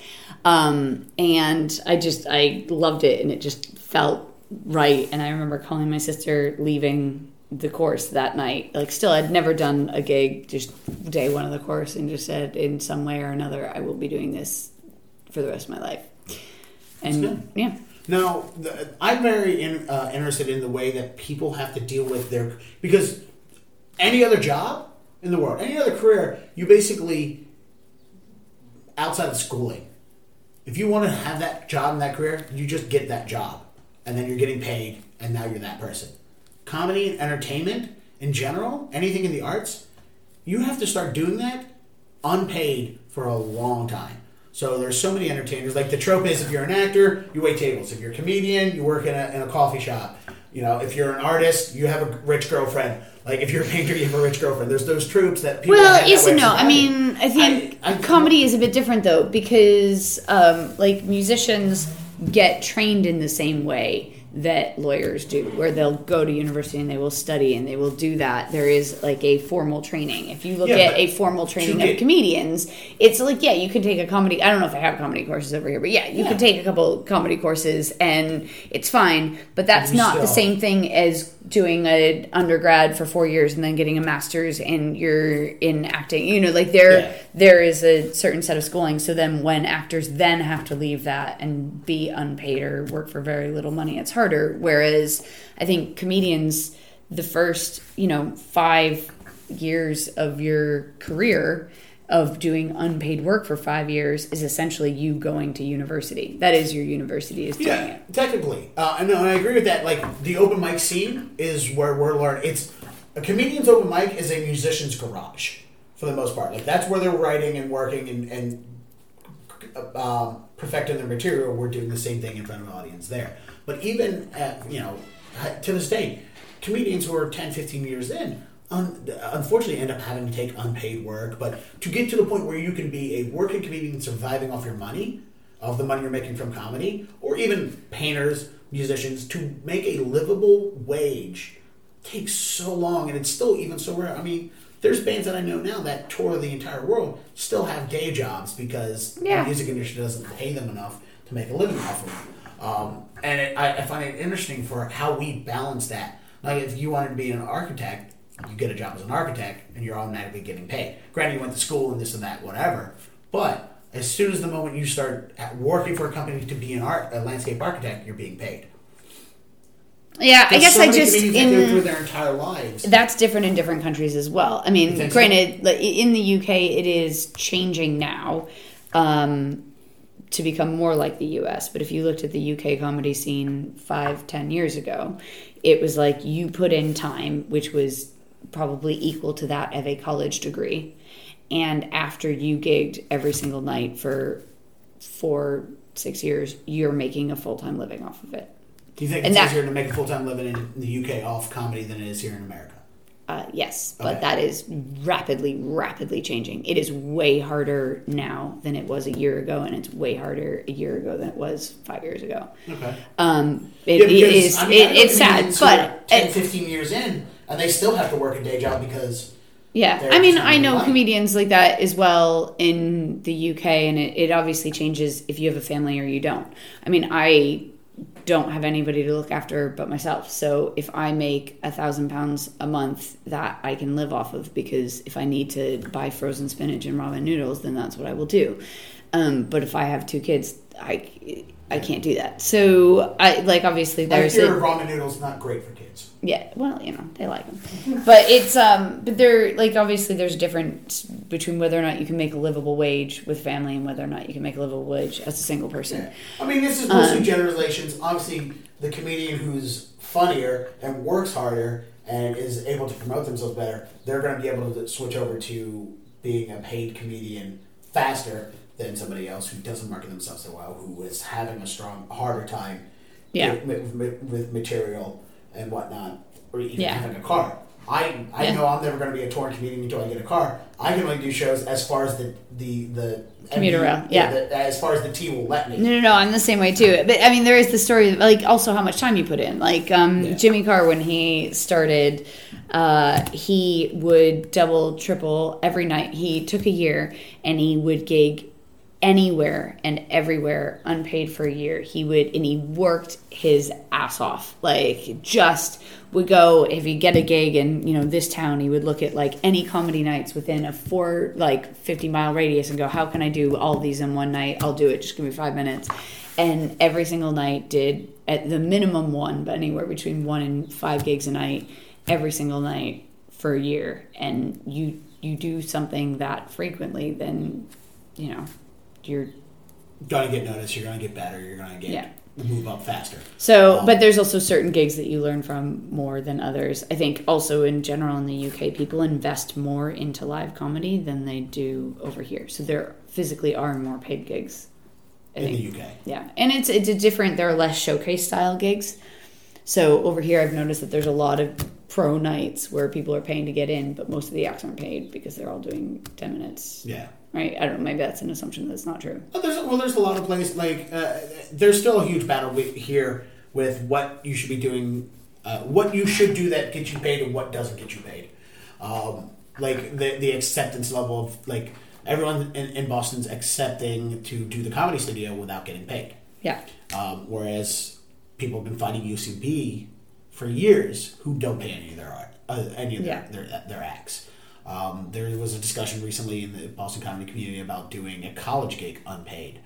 Um, and I just, I loved it and it just felt right. And I remember calling my sister leaving the course that night. Like still, I'd never done a gig, just day one of the course, and just said in some way or another, I will be doing this for the rest of my life. And yeah. Now, the, I'm very in, uh, interested in the way that people have to deal with their, because any other job in the world, any other career, you basically, outside of schooling, if you want to have that job and that career, you just get that job. And then you're getting paid, and now you're that person. Comedy and entertainment, in general, anything in the arts, you have to start doing that unpaid for a long time. So there's so many entertainers. Like the trope is if you're an actor, you wait tables. If you're a comedian, you work in a, in a coffee shop. You know, if you're an artist, you have a rich girlfriend. Like, if you're a painter, you have a rich girlfriend. There's those tropes that people... Well, yes and no. I mean, I think I, I, comedy is a bit different, though, because, um, like, musicians get trained in the same way that lawyers do, where they'll go to university and they will study and they will do that. There is, like, a formal training. If you look yeah, at a formal training of comedians, it's like, yeah, you can take a comedy... I don't know if I have comedy courses over here, but yeah, you yeah. can take a couple comedy courses and it's fine, but that's not still. the same thing as... doing an undergrad for four years and then getting a master's and you're in acting. You know, like there yeah. there is a certain set of schooling. So then when actors then have to leave that and be unpaid or work for very little money, it's harder. Whereas I think comedians, the first, you know, five years of your career of doing unpaid work for five years is essentially you going to university. That is your university is doing yeah, it. Technically. Uh, and, no, and I agree with that. Like, the open mic scene is where we're learning. It's a comedian's open mic is a musician's garage for the most part. Like, that's where they're writing and working and, and um, perfecting their material. We're doing the same thing in front of an audience there. But even, at, you know, to this day, comedians who are ten, fifteen years in unfortunately end up having to take unpaid work, but to get to the point where you can be a working comedian surviving off your money, of the money you're making from comedy, or even painters, musicians, to make a livable wage takes so long, and it's still even so rare. I mean, there's bands that I know now that tour the entire world still have day jobs because yeah. the music industry doesn't pay them enough to make a living off of them. Um, and it, I, I find it interesting for how we balance that. Like, if you wanted to be an architect, you get a job as an architect and you're automatically getting paid. Granted, you went to school and this and that, whatever, but as soon as the moment you start working for a company to be an art, a landscape architect, you're being paid. Yeah, There's I guess so I just in through their entire lives. That's different in different countries as well. I mean, granted, so? in the U K it is changing now um, to become more like the U S. But if you looked at the U K comedy scene five, ten years ago, it was like you put in time, which was probably equal to that of a college degree, and after you gigged every single night for four, six years, you're making a full time living off of it. Do you think and it's that, easier to make a full-time living in the U K off comedy than it is here in America? Uh, yes, okay. But that is rapidly, rapidly changing. It is way harder now than it was a year ago, and it's way harder a year ago than it was five years ago. Okay. Um, it, yeah, because, it is, I mean, it, it's sad, but... ten, fifteen years in, and they still have to work a day job because... Yeah, I mean, I know comedians like that as well in the U K, and it, it obviously changes if you have a family or you don't. I mean, I... don't have anybody to look after but myself. So if I make a thousand pounds a month, that I can live off of, because if I need to buy frozen spinach and ramen noodles, then that's what I will do. Um, but if I have two kids, I, I can't do that. So I like, obviously there's like your ramen noodles, not great for kids. Yeah. Well, you know, they like them, but it's, um, but they're like, obviously there's a difference between whether or not you can make a livable wage with family and whether or not you can make a livable wage as a single person. Yeah. I mean, this is mostly um, generations. Obviously the comedian who's funnier and works harder and is able to promote themselves better, they're going to be able to switch over to being a paid comedian faster than somebody else who doesn't market themselves so well, who is having a strong, harder time yeah. with, with, with material and whatnot, or even yeah. having a car. I I yeah. know I'm never going to be a touring comedian until I get a car. I can only do shows as far as the the the commuter rail, yeah. The, as far as the T will let me. No, no, no. I'm the same way too. But I mean, there is the story of, like, also how much time you put in. Like um, yeah. Jimmy Carr, when he started, uh, he would double, triple every night. He took a year and he would gig anywhere and everywhere unpaid for a year. He would, and he worked his ass off. Like, just would go, if you get a gig in, you know, this town, he would look at like any comedy nights within a four, like fifty mile radius and go, how can I do all these in one night? I'll do it. Just give me five minutes. And every single night did at the minimum one, but anywhere between one and five gigs a night, every single night for a year. And you, you do something that frequently, then, you know, you're going to get noticed, you're going to get better, you're going to get yeah. move up faster. So, um, but there's also certain gigs that you learn from more than others. I think also in general in the U K, people invest more into live comedy than they do over here. So there physically are more paid gigs. I in think. the U K. Yeah. And it's it's a different, there are less showcase style gigs. So over here, I've noticed that there's a lot of pro nights where people are paying to get in, but most of the acts aren't paid because they're all doing ten minutes. Yeah. Right, I don't know. Maybe that's an assumption that's not true. Well, there's, well, there's a lot of places like uh, there's still a huge battle with, here with what you should be doing, uh, what you should do that gets you paid, and what doesn't get you paid. Um, like the the acceptance level of like everyone in, in Boston's accepting to do the comedy studio without getting paid. Yeah. Um, whereas people have been fighting U C B for years who don't pay any of their art, uh, any of their, yeah. their, their their acts. Um, there was a discussion recently in the Boston comedy community about doing a college gig unpaid.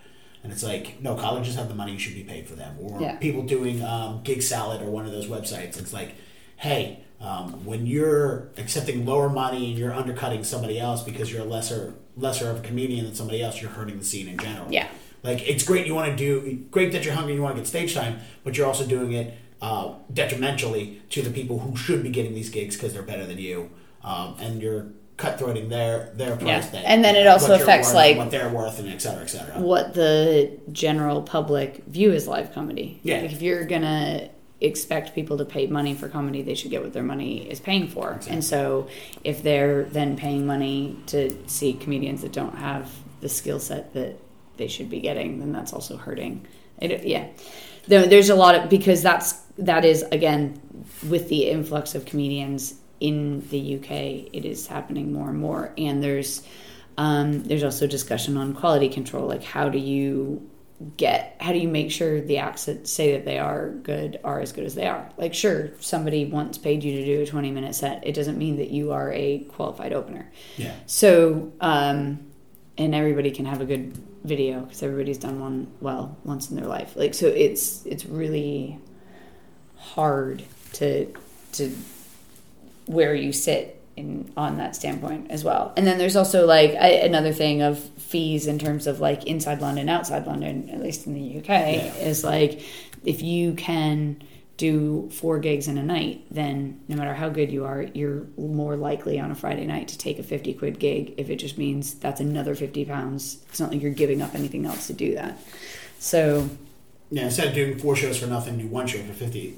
And it's like, no, colleges have the money, you should be paid for them. Or yeah. people doing um, Gig Salad or one of those websites. It's like, hey, um, when you're accepting lower money and you're undercutting somebody else because you're a lesser lesser of a comedian than somebody else, you're hurting the scene in general. Yeah. Like, it's great you want to do, great that you're hungry and you want to get stage time, but you're also doing it uh, detrimentally to the people who should be getting these gigs because they're better than you. Um, and you're cutthroating their their price. Yeah. And then it also affects worth, like what they're worth, and et cetera, et cetera. What the general public view is live comedy. Yeah. Like if you're gonna expect people to pay money for comedy, they should get what their money is paying for. Exactly. And so, if they're then paying money to see comedians that don't have the skill set that they should be getting, then that's also hurting. It, yeah. There, there's a lot of because that's that is again with the influx of comedians. In the U K, it is happening more and more, and there's um, there's also discussion on quality control. Like, how do you get, how do you make sure the acts that say that they are good are as good as they are? Like, sure, somebody once paid you to do a twenty-minute set. It doesn't mean that you are a qualified opener. Yeah. So, um, and everybody can have a good video because everybody's done one well once in their life. Like, so it's it's really hard to to where you sit in on that standpoint as well. And then there's also like I, another thing of fees in terms of like inside London, outside London, at least in the U K, yeah. is like if you can do four gigs in a night, then no matter how good you are, you're more likely on a Friday night to take a fifty quid gig if it just means that's another fifty pounds. It's not like you're giving up anything else to do that. So yeah, instead of doing four shows for nothing, do one show for fifty.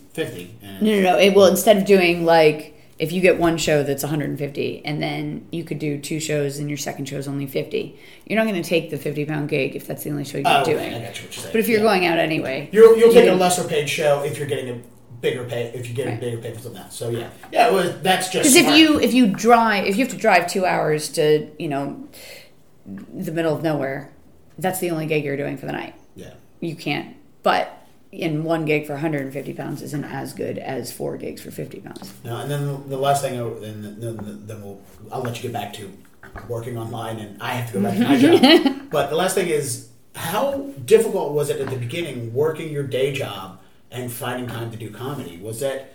And no, no, no. It, well, instead of doing like if you get one show that's one hundred fifty and then you could do two shows and your second show is only fifty, you're not going to take the fifty pound gig if that's the only show you're oh, doing. I got you what you're saying. But if you're yeah. going out anyway, you're, you'll take you a lesser paid show if you're getting a bigger pay if you get right. a bigger pay for that. So yeah, yeah, well, that's just because if you if you drive if you have to drive two hours to you know the middle of nowhere, that's the only gig you're doing for the night. Yeah, you can't. But in one gig for one hundred fifty pounds isn't as good as four gigs for fifty pounds. No, and then the last thing, and then, then we'll, I'll let you get back to working online, and I have to go back to my job. But the last thing is, how difficult was it at the beginning working your day job and finding time to do comedy? Was that,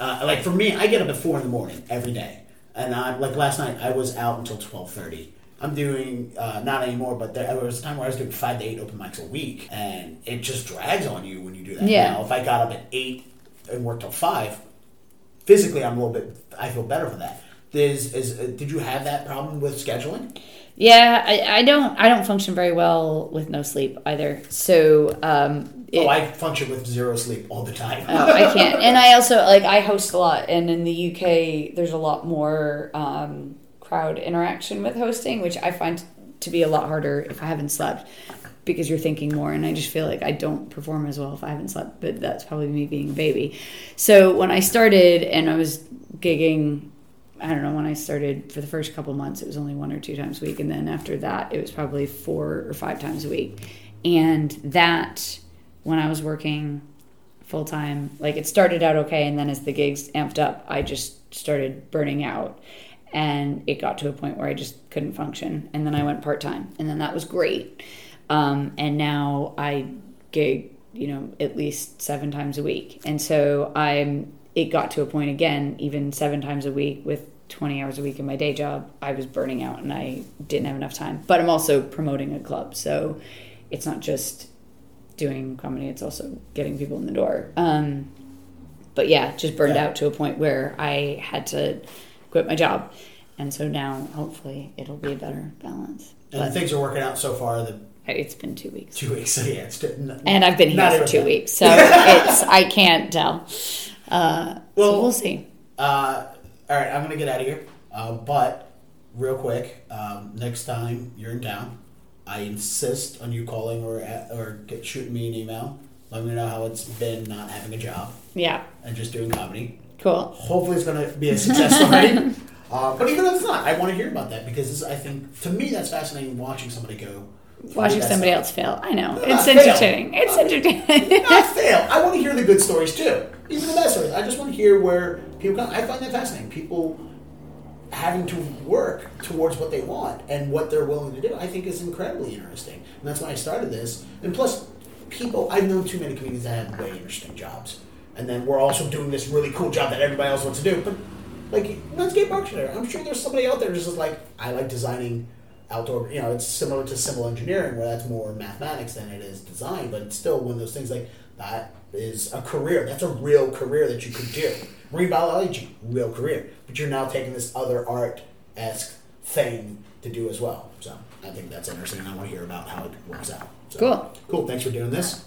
uh, like for me, I get up at four in the morning every day. And I, like last night, I was out until twelve thirty. I'm doing, uh, not anymore, but there was a time where I was doing five to eight open mics a week, and it just drags on you when you do that. Yeah. Now, if I got up at eight and worked till five, physically I'm a little bit, I feel better for that. Is, is, uh, did you have that problem with scheduling? Yeah, I, I don't I don't function very well with no sleep either. So um, it, oh, I function with zero sleep all the time. Oh, I can't. And I also, like, I host a lot, and in the U K, there's a lot more Um, crowd interaction with hosting, which I find to be a lot harder if I haven't slept, because you're thinking more, and I just feel like I don't perform as well if I haven't slept, but that's probably me being a baby. So when I started and I was gigging, I don't know, when I started for the first couple months, it was only one or two times a week, and then after that, it was probably four or five times a week. And that, when I was working full-time, like it started out okay, and then as the gigs amped up, I just started burning out. And it got to a point where I just couldn't function. And then I went part-time. And then that was great. Um, and now I gig, you know, at least seven times a week. And so I'm. It got to a point, again, even seven times a week with twenty hours a week in my day job, I was burning out and I didn't have enough time. But I'm also promoting a club. So it's not just doing comedy. It's also getting people in the door. Um, but, yeah, just burned yeah. out to a point where I had to quit my job, and so now hopefully it'll be a better balance. And but things are working out so far. That it's been two weeks. Two weeks, so yeah. It's t- n- and I've been here for two weeks, so it's I can't tell. Uh, well, so we'll see. Uh, all right, I'm gonna get out of here, uh, but real quick, um, next time you're in town, I insist on you calling or at, or get, shooting me an email. Let me know how it's been not having a job. Yeah. And just doing comedy. Cool. Hopefully it's going to be a success story. uh, but even if it's not, I want to hear about that because I think, to me, that's fascinating watching somebody go. Watching somebody stuff. else fail. I know. No, it's entertaining. Fail. It's I entertaining. Mean, not fail. I want to hear the good stories, too. Even the bad stories. I just want to hear where people come. I find that fascinating. People having to work towards what they want and what they're willing to do, I think is incredibly interesting. And that's why I started this. And plus, people, I've known too many comedians that have way interesting jobs. And then we're also doing this really cool job that everybody else wants to do. But, like, let's get back to there. I'm sure there's somebody out there who's just like, I like designing outdoor, you know, it's similar to civil engineering where that's more mathematics than it is design. But it's still one of those things like, that is a career. That's a real career that you could do. Marine biology, real career. But you're now taking this other art-esque thing to do as well. So I think that's interesting. And I want to hear about how it works out. So, cool. Cool. Thanks for doing this.